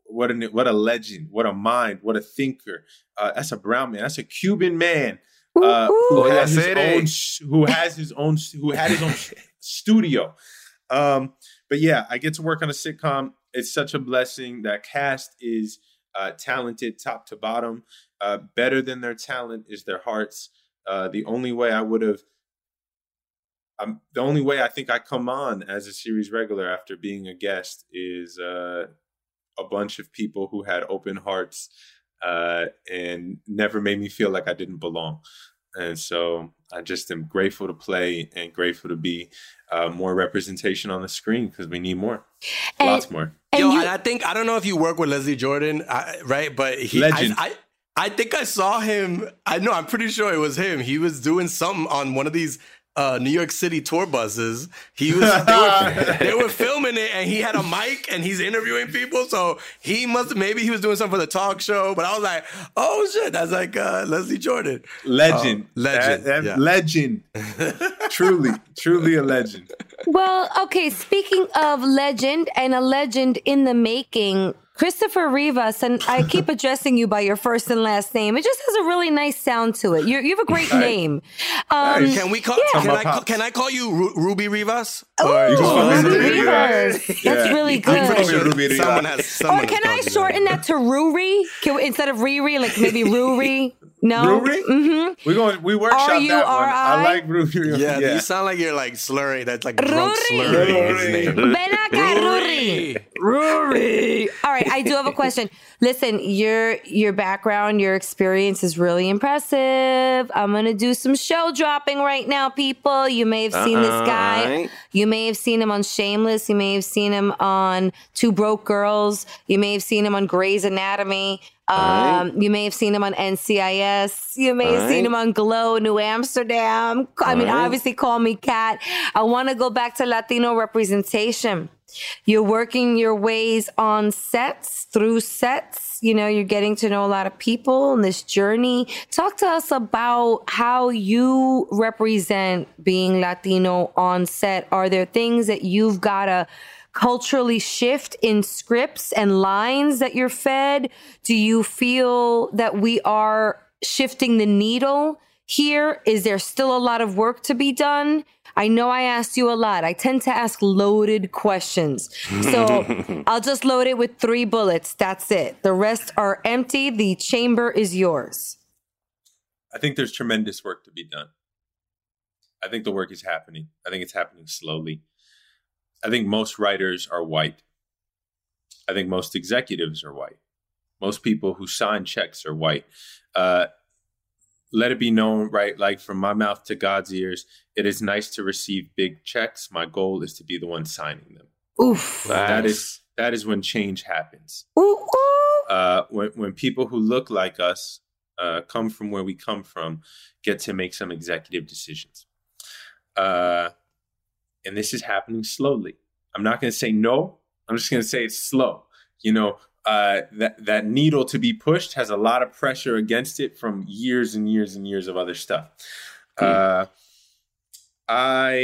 What a what a legend! What a mind! What a thinker! Uh, that's a brown man. That's a Cuban man uh, who, has his own, who has his own who had his own studio. Um, but yeah, I get to work on a sitcom. It's such a blessing. That cast is uh, talented, top to bottom. Uh, better than their talent is their hearts. Uh, the only way I would have, um, the only way I think I come on as a series regular after being a guest is. Uh, a bunch of people who had open hearts uh, and never made me feel like I didn't belong. And so I just am grateful to play and grateful to be uh, more representation on the screen because we need more. And, Lots more. Yo, you- I think, I don't know if you work with Leslie Jordan, I, right? But he, Legend. I, I, I think I saw him. I know, I'm pretty sure it was him. He was doing something on one of these Uh, New York City tour buses. He was they were, they were filming it, and he had a mic, and he's interviewing people. So he must maybe he was doing something for the talk show. But I was like, oh shit, that's like uh, Leslie Jordan, legend, um, legend, that, that, yeah. legend, truly, truly a legend. Well, okay. Speaking of legend and a legend in the making. Christopher Rivas, and I keep addressing you by your first and last name. It just has a really nice sound to it. You're, you have a great right. name. Um, right. Can we call? Yeah. Can, I, can I call you Ru- Ruby Rivas? Ooh, you Ruby, Ruby Rivas. That's yeah. really good. I'm pretty sure Ruby someone has, someone or can I shorten you. that to Ruri? Can we, instead of Riri, like maybe Ruri? No, Ruri. Mm-hmm. We're going. We workshop R U R I that one. I like Ruri. Yeah, yeah, you sound like you're like slurring. That's like Ruri. drunk slurring. Ruri. Ruri. Ruri. Ruri. All right. I do have a question. Listen, your your background, your experience is really impressive. I'm going to do some show dropping right now, people. You may have seen uh-uh. this guy. You may have seen him on Shameless. You may have seen him on Two Broke Girls. You may have seen him on Grey's Anatomy. Um, right. You may have seen him on N C I S. You may All have right. seen him on Glow, New Amsterdam. I All mean, right. obviously, Call Me Kat. I want to go back to Latino representation. You're working your ways on sets, through sets. You know, you're getting to know a lot of people in this journey. Talk to us about how you represent being Latino on set. Are there things that you've got to culturally shift in scripts and lines that you're fed? Do you feel that we are shifting the needle here? Is there still a lot of work to be done? I know I asked you a lot. I tend to ask loaded questions. So I'll just load it with three bullets. That's it. The rest are empty. The chamber is yours. I think there's tremendous work to be done. I think the work is happening. I think it's happening slowly. I think most writers are white. I think most executives are white. Most people who sign checks are white. Uh, Let it be known, right, like from my mouth to God's ears, it is nice to receive big checks. My goal is to be the one signing them. Oof. Nice. That is that is when change happens. Ooh, ooh. Uh, when, when people who look like us, uh, come from where we come from, get to make some executive decisions. Uh, and this is happening slowly. I'm not going to say no. I'm just going to say it's slow. You know, Uh, that that needle to be pushed has a lot of pressure against it from years and years and years of other stuff. Mm. Uh, I,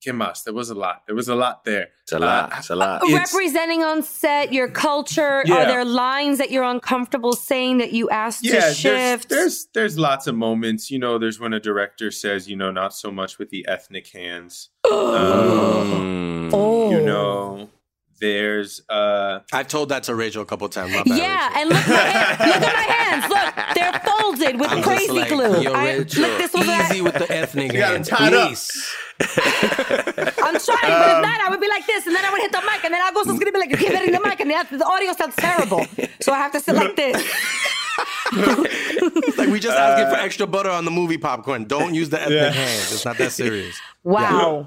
que más? There was a lot. There was a lot there. It's a lot. Uh, it's a lot. It's, representing on set, your culture. Yeah. Are there lines that you're uncomfortable saying that you asked yeah, to shift? There's, there's there's lots of moments. You know, there's when a director says, you know, not so much with the ethnic hands. um, oh, you know. There's uh I've told that to Rachel a couple times. Yeah, Rachel. And look, my hand, look at my hands. Look, they're folded with I'm crazy like, glue. Yo, I, look, this was easy I, with the ethnic hands. I'm trying, but if not, I would be like this, and then I would hit the mic, and then I go, so it's gonna be like, you're hitting the mic, and the, the audio sounds terrible. So I have to sit like this. It's like we just asking uh, for extra butter on the movie popcorn. Don't use the ethnic yeah. hands. It's not that serious. Wow. Yeah.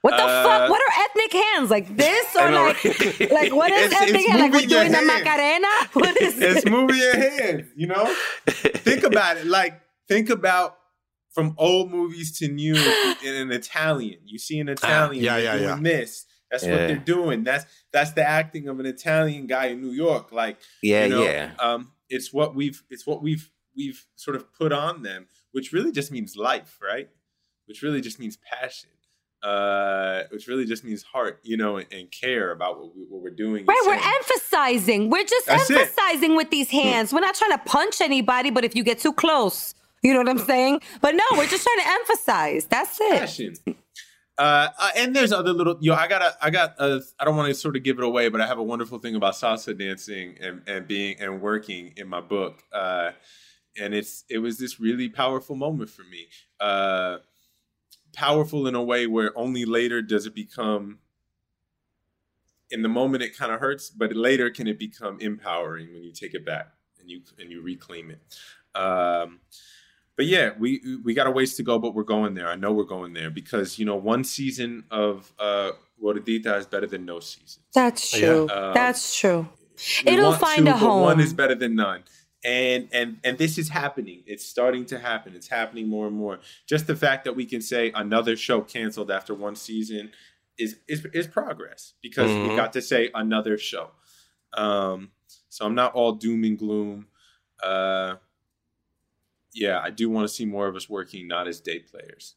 What the uh, fuck? What are ethnic hands? Like this? Or know, like, right? Like what is it's, ethnic it's hands? Like we're doing the Macarena? What is it's it? Moving your hands, you know? Think about it. Like, think about from old movies to new in an Italian. You see an Italian uh, yeah, yeah, doing yeah. this. That's yeah. what they're doing. That's that's the acting of an Italian guy in New York. Like, yeah, you know, yeah. Um, it's what we've it's what we've we've sort of put on them, which really just means life, right? Which really just means passion. Uh, which really just means heart, you know, and, and care about what, we, what we're doing. Right, we're emphasizing. We're just That's emphasizing it. With these hands. We're not trying to punch anybody, but if you get too close, you know what I'm saying? But no, we're just trying to emphasize. That's it. Passion. Uh, uh, and there's other little, you know, I got, I got, a, I don't want to sort of give it away, but I have a wonderful thing about salsa dancing and, and being and working in my book. Uh, and it's, it was this really powerful moment for me. Uh, Powerful in a way where only later does it become, in the moment it kind of hurts, but later can it become empowering when you take it back and you and you reclaim it. Um, but yeah, we we got a ways to go, but we're going there. I know we're going there because, you know, one season of uh, Gordita is better than no season. That's true. Yeah. Um, That's true. It'll find two, a home. One is better than none. And and and this is happening. It's starting to happen. It's happening more and more. Just the fact that we can say another show canceled after one season is is, is progress because mm-hmm. we got to say another show. Um, so I'm not all doom and gloom. Uh, yeah, I do want to see more of us working, not as day players.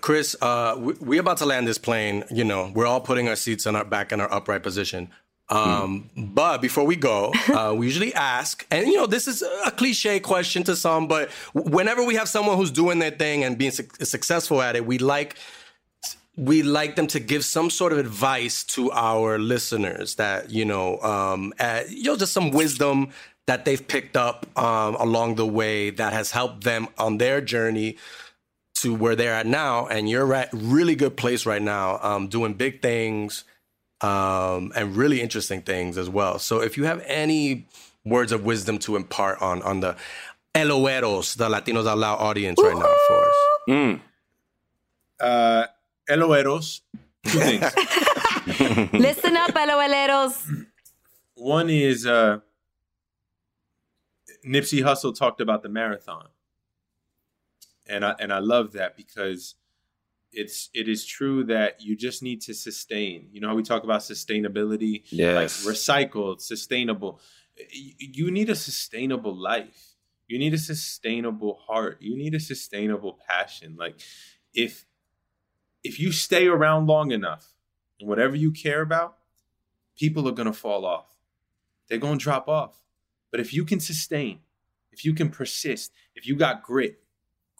Chris, uh, we, we're about to land this plane. You know, we're all putting our seats on our back in our upright position. Um, mm. But before we go, uh, we usually ask, and, you know, this is a cliche question to some, but whenever we have someone who's doing their thing and being su- successful at it, we like we like them to give some sort of advice to our listeners that, you know, um, at, you know, just some wisdom that they've picked up um, along the way that has helped them on their journey to where they're at now. And you're at really good place right now, um, doing big things. Um, and really interesting things as well. So if you have any words of wisdom to impart on on the Eloeros, the Latinos Out Loud audience right now for us. Mm. Uh, Eloeros, two things. Listen up, Eloeleros. One is uh, Nipsey Hussle talked about the marathon. And I, and I love that because It's it is true that you just need to sustain. You know how we talk about sustainability, yes. like recycled, sustainable. You need a sustainable life. You need a sustainable heart. You need a sustainable passion. Like if if you stay around long enough, and whatever you care about, people are gonna fall off. They're gonna drop off. But if you can sustain, if you can persist, if you got grit.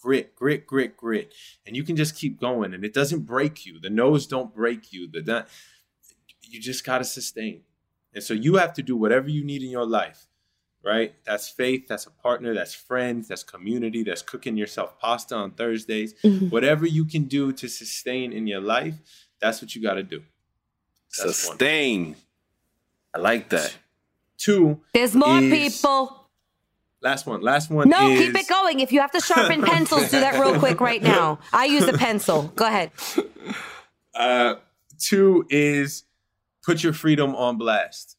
Grit, grit, grit, grit. And you can just keep going. And it doesn't break you. The no's don't break you. The dun- You just got to sustain. And so you have to do whatever you need in your life, right? That's faith. That's a partner. That's friends. That's community. That's cooking yourself pasta on Thursdays. Mm-hmm. Whatever you can do to sustain in your life, that's what you got to do. That's sustain. One. I like that. Two. There's more is- people. Last one. Last one. No, is... keep it going. If you have to sharpen pencils, do that real quick right now. I use a pencil. Go ahead. Uh, two is put your freedom on blast,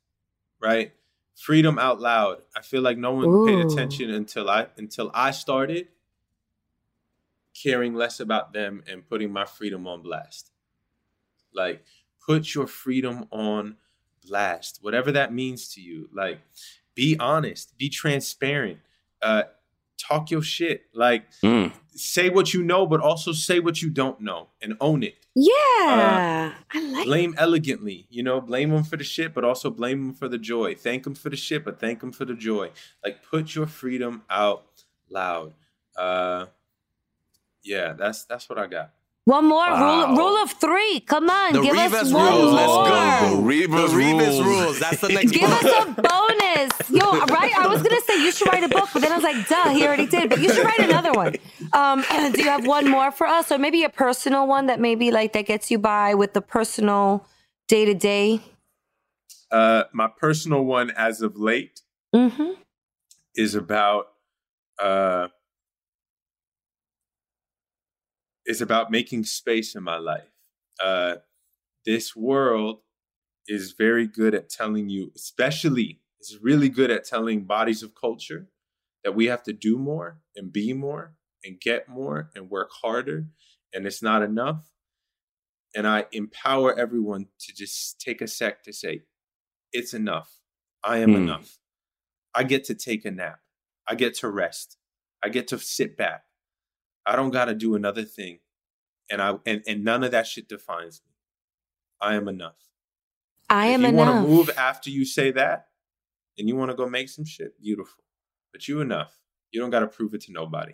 right? Freedom out loud. I feel like no one Ooh. paid attention until I until I started caring less about them and putting my freedom on blast. Like, put your freedom on blast, whatever that means to you. Like. Be honest. Be transparent. Uh, talk your shit. Like, mm. say what you know, but also say what you don't know and own it. Yeah. Uh, I like Blame it. elegantly. You know, blame them for the shit, but also blame them for the joy. Thank them for the shit, but thank them for the joy. Like, put your freedom out loud. Uh, yeah, that's that's what I got. One more wow. rule, rule of three. Come on, the give Rivas us one rules. More. Let's go. The Rivas, the Rivas rules. rules. That's the next. Give us a bonus, yo. Right? I was gonna say you should write a book, but then I was like, duh, he already did. But you should write another one. Um, do you have one more for us, or maybe a personal one that maybe like that gets you by with the personal day to day? Uh, my personal one as of late mm-hmm. is about uh, is about making space in my life. Uh, this world is very good at telling you, especially it's really good at telling bodies of culture that we have to do more and be more and get more and work harder, and it's not enough. And I empower everyone to just take a sec to say, it's enough. I am mm. enough. I get to take a nap. I get to rest. I get to sit back. I don't got to do another thing. And I and, and none of that shit defines me. I am enough. I am enough. If you want to move after you say that, and you want to go make some shit, beautiful. But you enough. You don't got to prove it to nobody.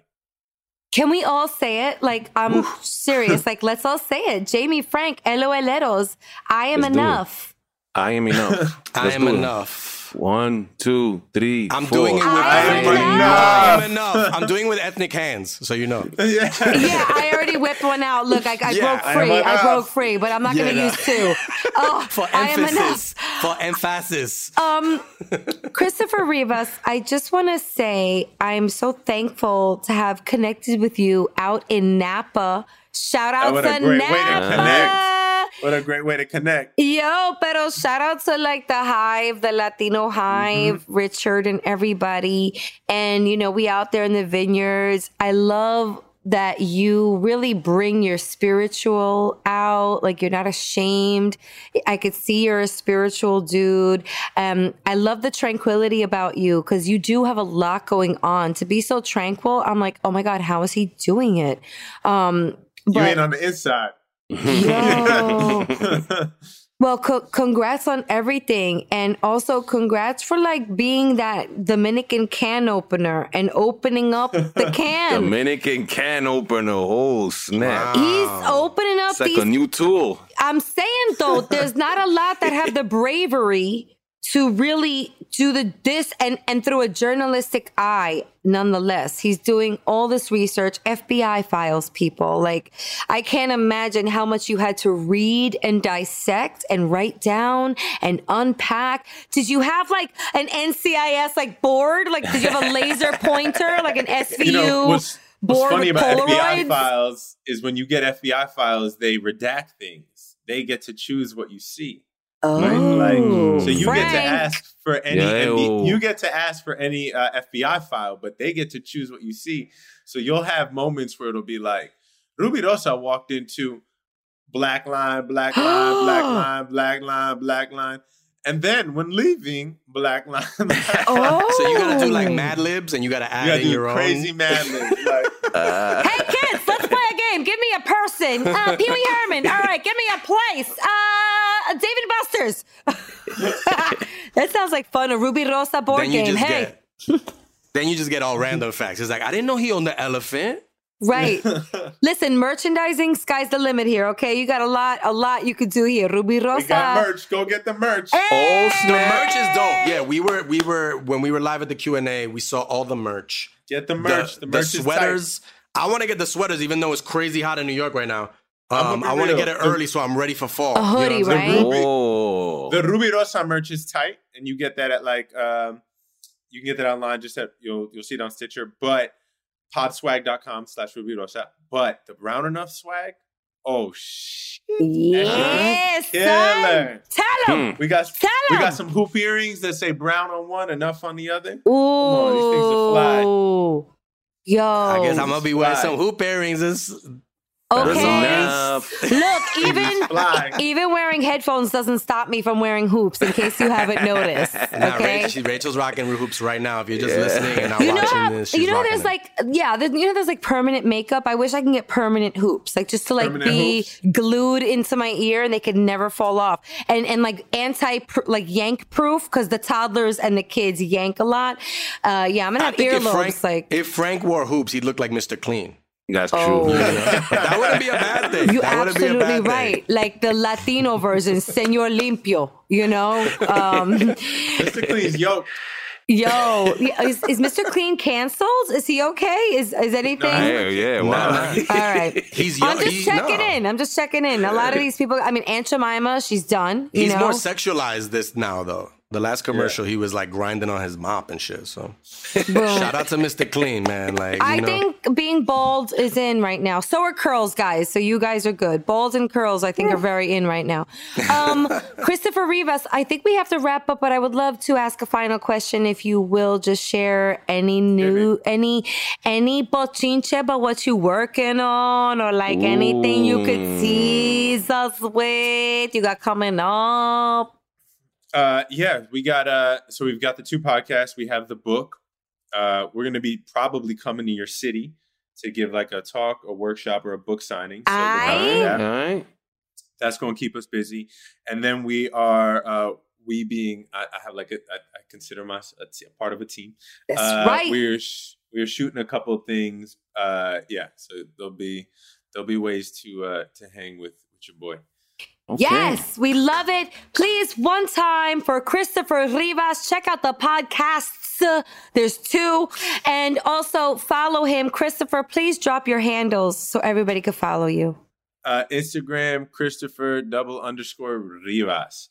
Can we all say it? Like, I'm Oof. serious. Like, let's all say it. Jamie, Frank, Eloeleros. I am let's enough. I am enough. I am enough. One, two, three, I'm four. Doing it with I am enough. I am enough. I'm doing it with ethnic hands, so you know. Yeah, yeah I already whipped one out. Look, I, I yeah, broke free. I, I broke free, but I'm not yeah, going to no. use two. Oh, for emphasis. I am enough. For emphasis. Um, Christopher Rivas, I just want to say I'm so thankful to have connected with you out in Napa. Shout out oh, to Napa. Way to connect. What a great way to connect. Yo, pero shout out to like the Hive, the Latino Hive, mm-hmm. Richard and everybody. And, you know, we out there in the vineyards. I love that you really bring your spiritual out. Like, you're not ashamed. I could see you're a spiritual dude. Um, I love the tranquility about you because you do have a lot going on. To be so tranquil, I'm like, oh, my God, how is he doing it? Um, but- you ain't on the inside. Yo. Well, co- congrats on everything. And also congrats for like being that Dominican can opener and opening up the can. Dominican can opener. Oh, snap. Wow. He's opening up. It's like these- a new tool. I'm saying, though, there's not a lot that have the bravery to really do the this and, and through a journalistic eye, nonetheless. He's doing all this research, F B I files, people. Like, I can't imagine how much you had to read and dissect and write down and unpack. Did you have, like, an N C I S, like, board? Like, did you have a laser pointer, like an S V U? You know, what's, what's funny about Polaroids? F B I files is when you get F B I files, they redact things. They get to choose what you see. Oh, right? Like, so you Frank. get to ask for any, any you get to ask for any uh, F B I file, but they get to choose what you see. So you'll have moments where it'll be like, Rubirosa walked into black line, black line, black line, black line, black line. And then when leaving, black line. Black oh. line. So you got to do like Mad Libs and you got to add you gotta in do your crazy own. Crazy Mad Libs. Like, uh. Hey, kids, let's play a game. Give me a person. Uh, Pee Wee Herman. All right, give me a place. Uh. David Buster's. That sounds like fun. A Rubirosa board then you game. Just hey. Get, then you just get all random facts. It's like, I didn't know he owned the elephant. Right. Listen, merchandising, sky's the limit here, okay? You got a lot, a lot you could do here. Rubirosa. We got merch. Go get the merch. Hey! Oh, the merch is dope. Yeah, we were, we were, when we were live at the Q and A, we saw all the merch. Get the merch. The, the merch the sweaters. Is tight. I want to get the sweaters, even though it's crazy hot in New York right now. Um, I want to get it early so I'm ready for fall. A hoodie, you know right? The, Ruby, oh. the Rubirosa merch is tight, and you get that at like, um, you can get that online, just at, you'll you'll see it on Stitcher, but podswag.com slash Rubirosa. But the Brown Enough swag, oh, shit. Yes, killer. Son. Tell him. Hmm. We got, Tell we got some hoop earrings that say brown on one, enough on the other. Ooh. Come on, these things are fly. Yo. I guess I'm going to be wearing some hoop earrings this Okay. Look, even even wearing headphones doesn't stop me from wearing hoops. In case you haven't noticed, okay. Nah, Rachel, she, Rachel's rocking hoops right now. If you're just yeah. listening and not you watching know, this, she's you know, there's it. like yeah, there's, you know, there's like permanent makeup. I wish I can get permanent hoops, like just to like permanent be hoops. glued into my ear and they could never fall off. And and like anti like yank proof because the toddlers and the kids yank a lot. Uh, yeah, I'm gonna have earlobes. Like if Frank wore hoops, he'd look like Mister Clean. That's true. Oh. That wouldn't be a bad thing. You're absolutely right. Thing. Like the Latino version, Señor Limpio, you know? Um, Mister Clean's yoked. Yo, is, is Mister Clean canceled? Is he okay? Is is anything? No, yeah, wow. No. All right. He's young. I'm just he, checking no. in. I'm just checking in. A lot of these people, I mean, Aunt Jemima, she's done. You He's know? more sexualized this now, though. The last commercial, yeah. he was like grinding on his mop and shit. So, shout out to Mister Clean, man. Like, I you know. think being bald is in right now. So are curls, guys. So you guys are good. Bald and curls, I think, yeah. are very in right now. Um, Christopher Rivas, I think we have to wrap up, but I would love to ask a final question, if you will. Just share any new, mm-hmm. any, any bochinche about what you working on, or like Ooh. anything you could tease us with. You got coming up. Uh, yeah, we got, uh, so we've got the two podcasts. We have the book. Uh, we're going to be probably coming to your city to give like a talk, a workshop, or a book signing. So Aye. That. Aye. That's going to keep us busy. And then we are, uh, we being, I, I have like, a, I, I consider myself a, t- a part of a team. That's uh, right. We're, sh- we're shooting a couple of things. Uh, yeah. So there'll be, there'll be ways to, uh, to hang with, with your boy. Okay. Yes, we love it. Please, one time for Christopher Rivas, check out the podcasts. Uh, there's two. And also follow him. Christopher, please drop your handles so everybody can follow you. Uh, Instagram, Christopher double underscore Rivas.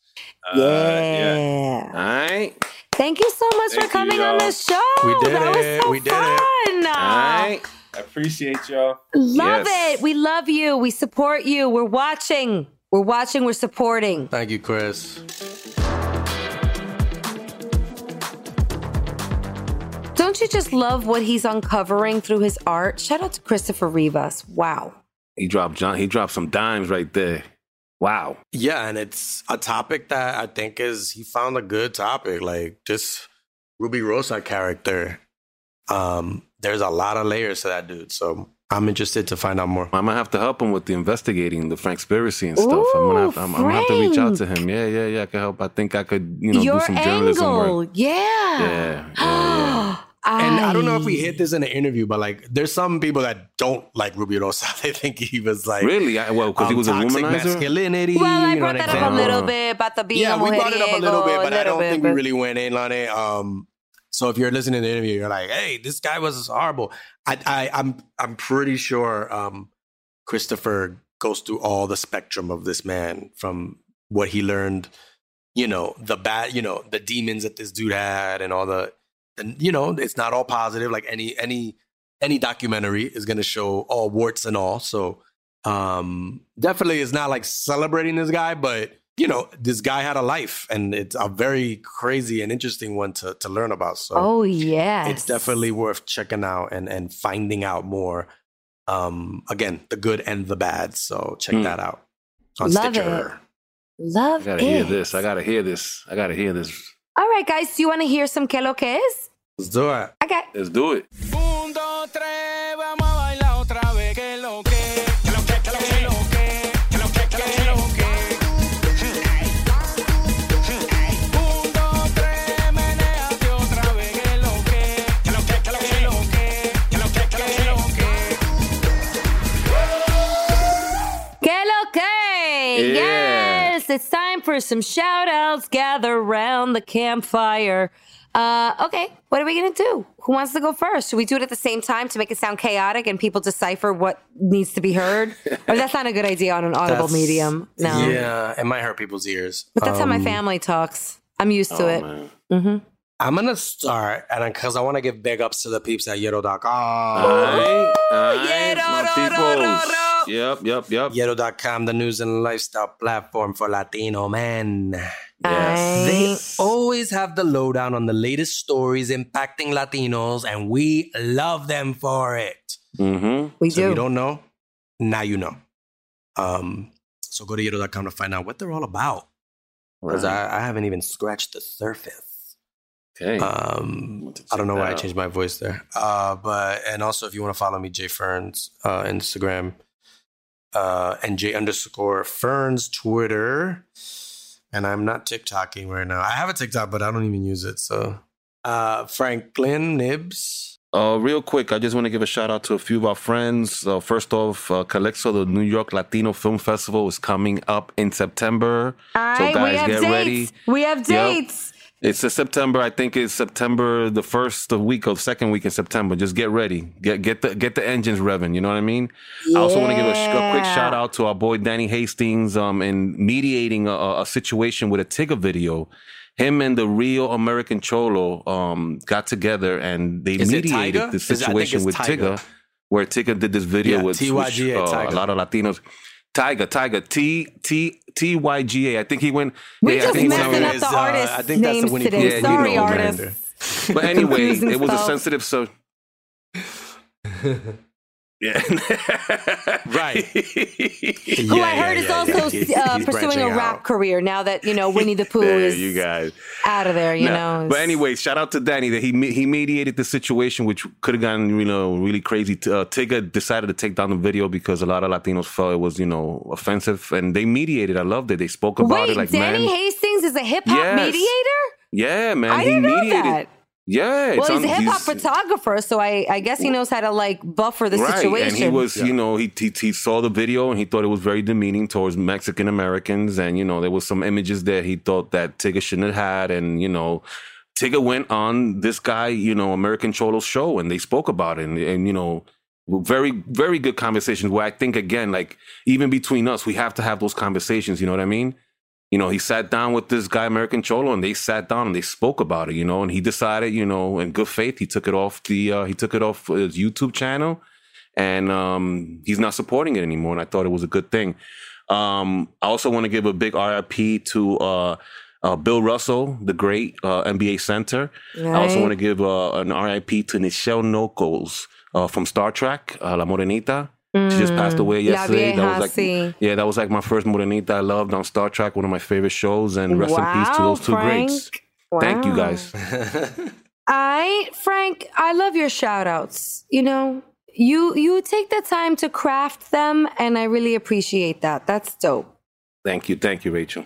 Uh, yeah. yeah. All right. Thank you so much Thank for coming you, on the show. We did that it. was so we did fun. It. All right. I appreciate y'all. Love yes. it. We love you. We support you. We're watching. We're watching, we're supporting. Thank you, Chris. Don't you just love what he's uncovering through his art? Shout out to Christopher Rivas. Wow. He dropped John, he dropped some dimes right there. Wow. Yeah, and it's a topic that I think is, he found a good topic. Like, this Rubirosa character, um, there's a lot of layers to that dude, so... I'm interested to find out more. I'm gonna have to help him with the investigating the Frankspiracy and stuff. Ooh, I'm, gonna have to, I'm, I'm gonna have to reach out to him. Yeah, yeah, yeah. I can help. I think I could, you know, Your do some angle. journalism work. Yeah. Yeah. yeah, yeah. I... And I don't know if we hit this in an interview, but like, there's some people that don't like Rubirosa. They think he was like really I, well because um, he was a womanizer. Masculinity. Well, I brought you know, that up a little bit about the being yeah, we brought it up a little bit, but little I don't bit, think but... we really went in on it. Um, So if you're listening to the interview, you're like, "Hey, this guy was horrible." I, I, I'm, I'm pretty sure um, Christopher goes through all the spectrum of this man, from what he learned, you know, the bad, you know, the demons that this dude had, and all the, and you know, it's not all positive. Like any, any, any documentary is going to show all warts and all. So um, definitely, it's not like celebrating this guy, but. You know, this guy had a life, and it's a very crazy and interesting one to, to learn about. So, oh yeah, it's definitely worth checking out and, and finding out more. Um, again, the good and the bad. So check mm. that out on Love Stitcher. It. Love it. I gotta it. hear this. I gotta hear this. I gotta hear this. All right, guys, do you want to hear some Que Lo Que Es? Let's do it. Okay, let's do it. Un, dos, tres, vamos a bailar otra vez. Que lo que. Que lo que. Que lo que. Que lo que. Que lo que. Que lo que. Yeah. Yes, it's time for some shout outs. Gather around the campfire. Uh, okay, what are we going to do? Who wants to go first? Should we do it at the same time to make it sound chaotic and people decipher what needs to be heard? Or that's not a good idea on an audible that's, medium. No. Yeah, it might hurt people's ears. But that's um, how my family talks. I'm used to oh, it. Man. Mm-hmm. I'm going to start, and because I want to give big ups to the peeps at Yero dot com. Aye, aye, my peoples. Yep, yep, yep. Yero dot com, the news and lifestyle platform for Latino men. Yes. They always have the lowdown on the latest stories impacting Latinos, and we love them for it. Mm-hmm. We so do. If you don't know, now you know. Um, so go to Yero dot com to find out what they're all about. Because right. I, I haven't even scratched the surface. Okay. Um, I don't know why out. I changed my voice there. Uh, but and also, if you want to follow me, Jay Ferns, uh, Instagram. Uh, and J underscore Ferns Twitter, and I'm not TikToking right now. I have a TikTok, but I don't even use it. So, uh, Franklin Nibs. Uh, real quick, I just want to give a shout out to a few of our friends. Uh, first off, uh, Calexo, the New York Latino Film Festival, is coming up in September. All so, guys, we have get dates. ready. We have dates. Yep. It's a September. I think it's September the first the week or second week in September. Just get ready. Get get the get the engines revving. You know what I mean? Yeah. I also want to give a, sh- a quick shout out to our boy Danny Hastings um, in mediating a, a situation with a Tyga video. him and the real American Cholo um, got together and they Is mediated the situation with Tyga, Tyga, where Tyga did this video yeah, with T Y G A, which, uh, a lot of Latinos. Tyga, Tyga, T T T Y G A. I think he went. We're yeah, just I think messing up the uh, artists' I think names that's the today. Yeah, Sorry, you know, artists. But anyway, it was a sensitive so. Yeah. Right. Who yeah, I heard yeah, is yeah, also yeah. Uh, pursuing a rap out. career now that, you know, Winnie the Pooh is you guys. out of there, you no. know. But anyway, shout out to Danny that he he mediated the situation, which could have gotten, you know, really crazy. Uh, Tyga decided to take down the video because a lot of Latinos felt it was, you know, offensive. And they mediated. I loved it. They spoke about Wait, it. Like, Danny man, Hastings is a hip-hop yes. mediator? Yeah, man. I he didn't mediated. know that. Yeah. Well, he's a hip hop photographer, so I, I guess he knows how to like buffer the right. situation. And he was, yeah. you know, he, he he saw the video and he thought it was very demeaning towards Mexican Americans. And, you know, there was some images that he thought that Tyga shouldn't have had. And, you know, Tyga went on this guy, you know, American Cholo's show and they spoke about it. And, and you know, very, very good conversations where I think, again, like even between us, we have to have those conversations. You know what I mean? You know, he sat down with this guy, American Cholo, and they sat down and they spoke about it, you know, and he decided, you know, in good faith, he took it off the uh, he took it off his YouTube channel and um, he's not supporting it anymore. And I thought it was a good thing. Um, I also want to give a big R I P to uh, uh, Bill Russell, the great uh, N B A center. Right. I also want to give uh, an R I P to Nichelle Nichols uh, from Star Trek, uh, La Morenita. She just passed away yesterday. That was like, yeah, that was like my first Morenita I loved on Star Trek, one of my favorite shows. And rest wow, in peace to those two Frank. greats. Wow. Thank you, guys. I, Frank, I love your shout outs. You know, you you take the time to craft them, and I really appreciate that. That's dope. Thank you. Thank you, Rachel.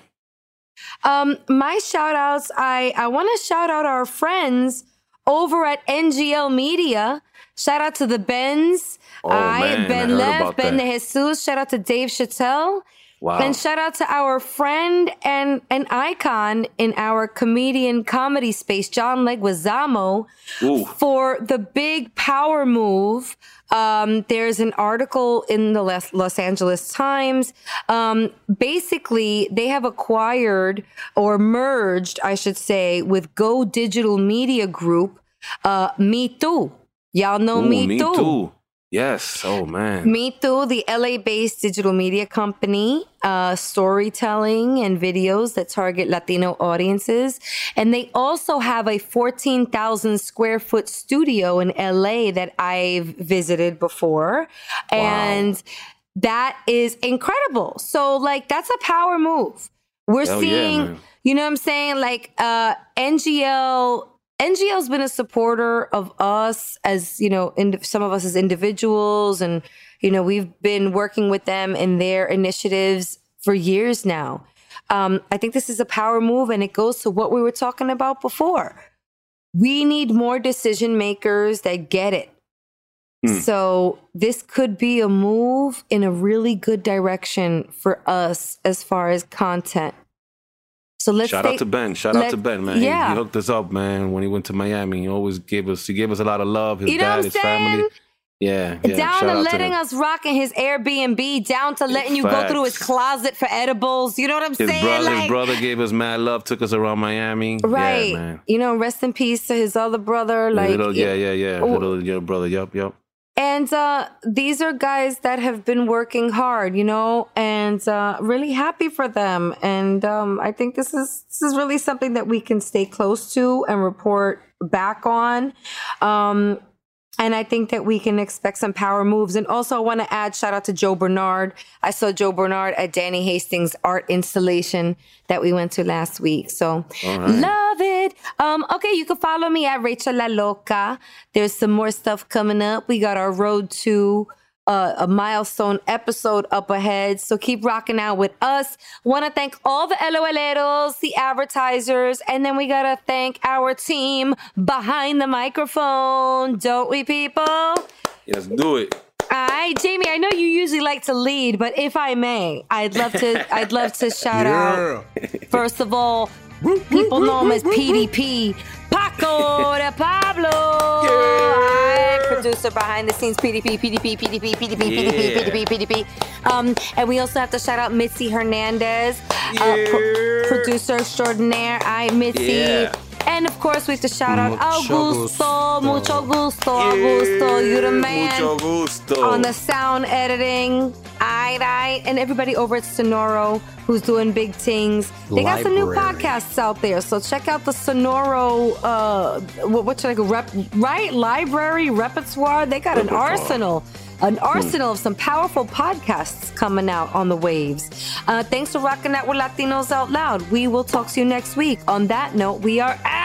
Um, my shout outs, I, I want to shout out our friends over at N G L Media. Shout out to the Bens. Oh, I, Ben Lev, Ben De Jesus. Shout out to Dave Chatel. Wow. And shout out to our friend and an icon in our comedian comedy space, John Leguizamo, Ooh. for the big power move. Um, there's an article in the Los Angeles Times. Um, basically, they have acquired or merged, I should say, with Go Digital Media Group, uh, Me Too. Y'all know Ooh, Me, Me Too. Too. Yes. Oh, man. Me Too, the L A-based digital media company, uh, storytelling and videos that target Latino audiences. And they also have a fourteen thousand square foot studio in L A that I've visited before. Wow. And that is incredible. So, like, that's a power move. We're Hell seeing, yeah, you know what I'm saying? Like, uh, N G L... N G L's been a supporter of us as, you know, in, some of us as individuals. And, you know, we've been working with them in their initiatives for years now. Um, I think this is a power move and it goes to what we were talking about before. We need more decision makers that get it. Mm. So this could be a move in a really good direction for us as far as content. So let's Shout stay, out to Ben. Shout let, out to Ben, man. Yeah. He, he hooked us up, man, when he went to Miami. He always gave us, he gave us a lot of love, his you know dad, his family. Yeah. yeah. Down Shout to letting to us rock in his Airbnb, down to letting it's you facts. go through his closet for edibles. You know what I'm his saying? Brother, like, his brother gave us mad love, took us around Miami. Right. Yeah, man. You know, rest in peace to his other brother. Like little, Yeah, yeah, yeah. Oh. Little your brother. Yup, yup. And uh, these are guys that have been working hard, you know, and uh, really happy for them. And um, I think this is this is really something that we can stay close to and report back on. Um, and I think that we can expect some power moves. And also I want to add shout out to Joe Bernard. I saw Joe Bernard at Danny Hastings' art installation that we went to last week. So All right. love it. Um, okay, you can follow me at Rachel La Loca. There's some more stuff coming up. We got our road to uh, a milestone episode up ahead. So keep rocking out with us. Want to thank all the LOLeros, the advertisers, and then we got to thank our team behind the microphone. Don't we, people? Yes, do it. All right, Jamie, I know you usually like to lead, but if I may, I'd love to, I'd love to shout yeah. out, first of all, people know him as P D P, Paco de Pablo. Yeah. I produce also behind the scenes P D P, P D P, P D P, P D P, yeah. P D P, P D P, P D P. Um, and we also have to shout out Mitzi Hernandez, yeah. uh, pro- producer extraordinaire. I, Mitzi. Yeah. And of course, we have to shout out Augusto, gusto. Mucho gusto, Augusto, yeah. you the man. Mucho gusto. On the sound editing, aye, aye. And everybody over at Sonoro who's doing big things. They Library. Got some new podcasts out there, so check out the Sonoro, uh, what, what should I go, Rep, right? Library, repertoire. They got repertoire. an arsenal. An arsenal of some powerful podcasts coming out on the waves. Uh, thanks for rocking out with Latinos Out Loud. We will talk to you next week. On that note, we are out.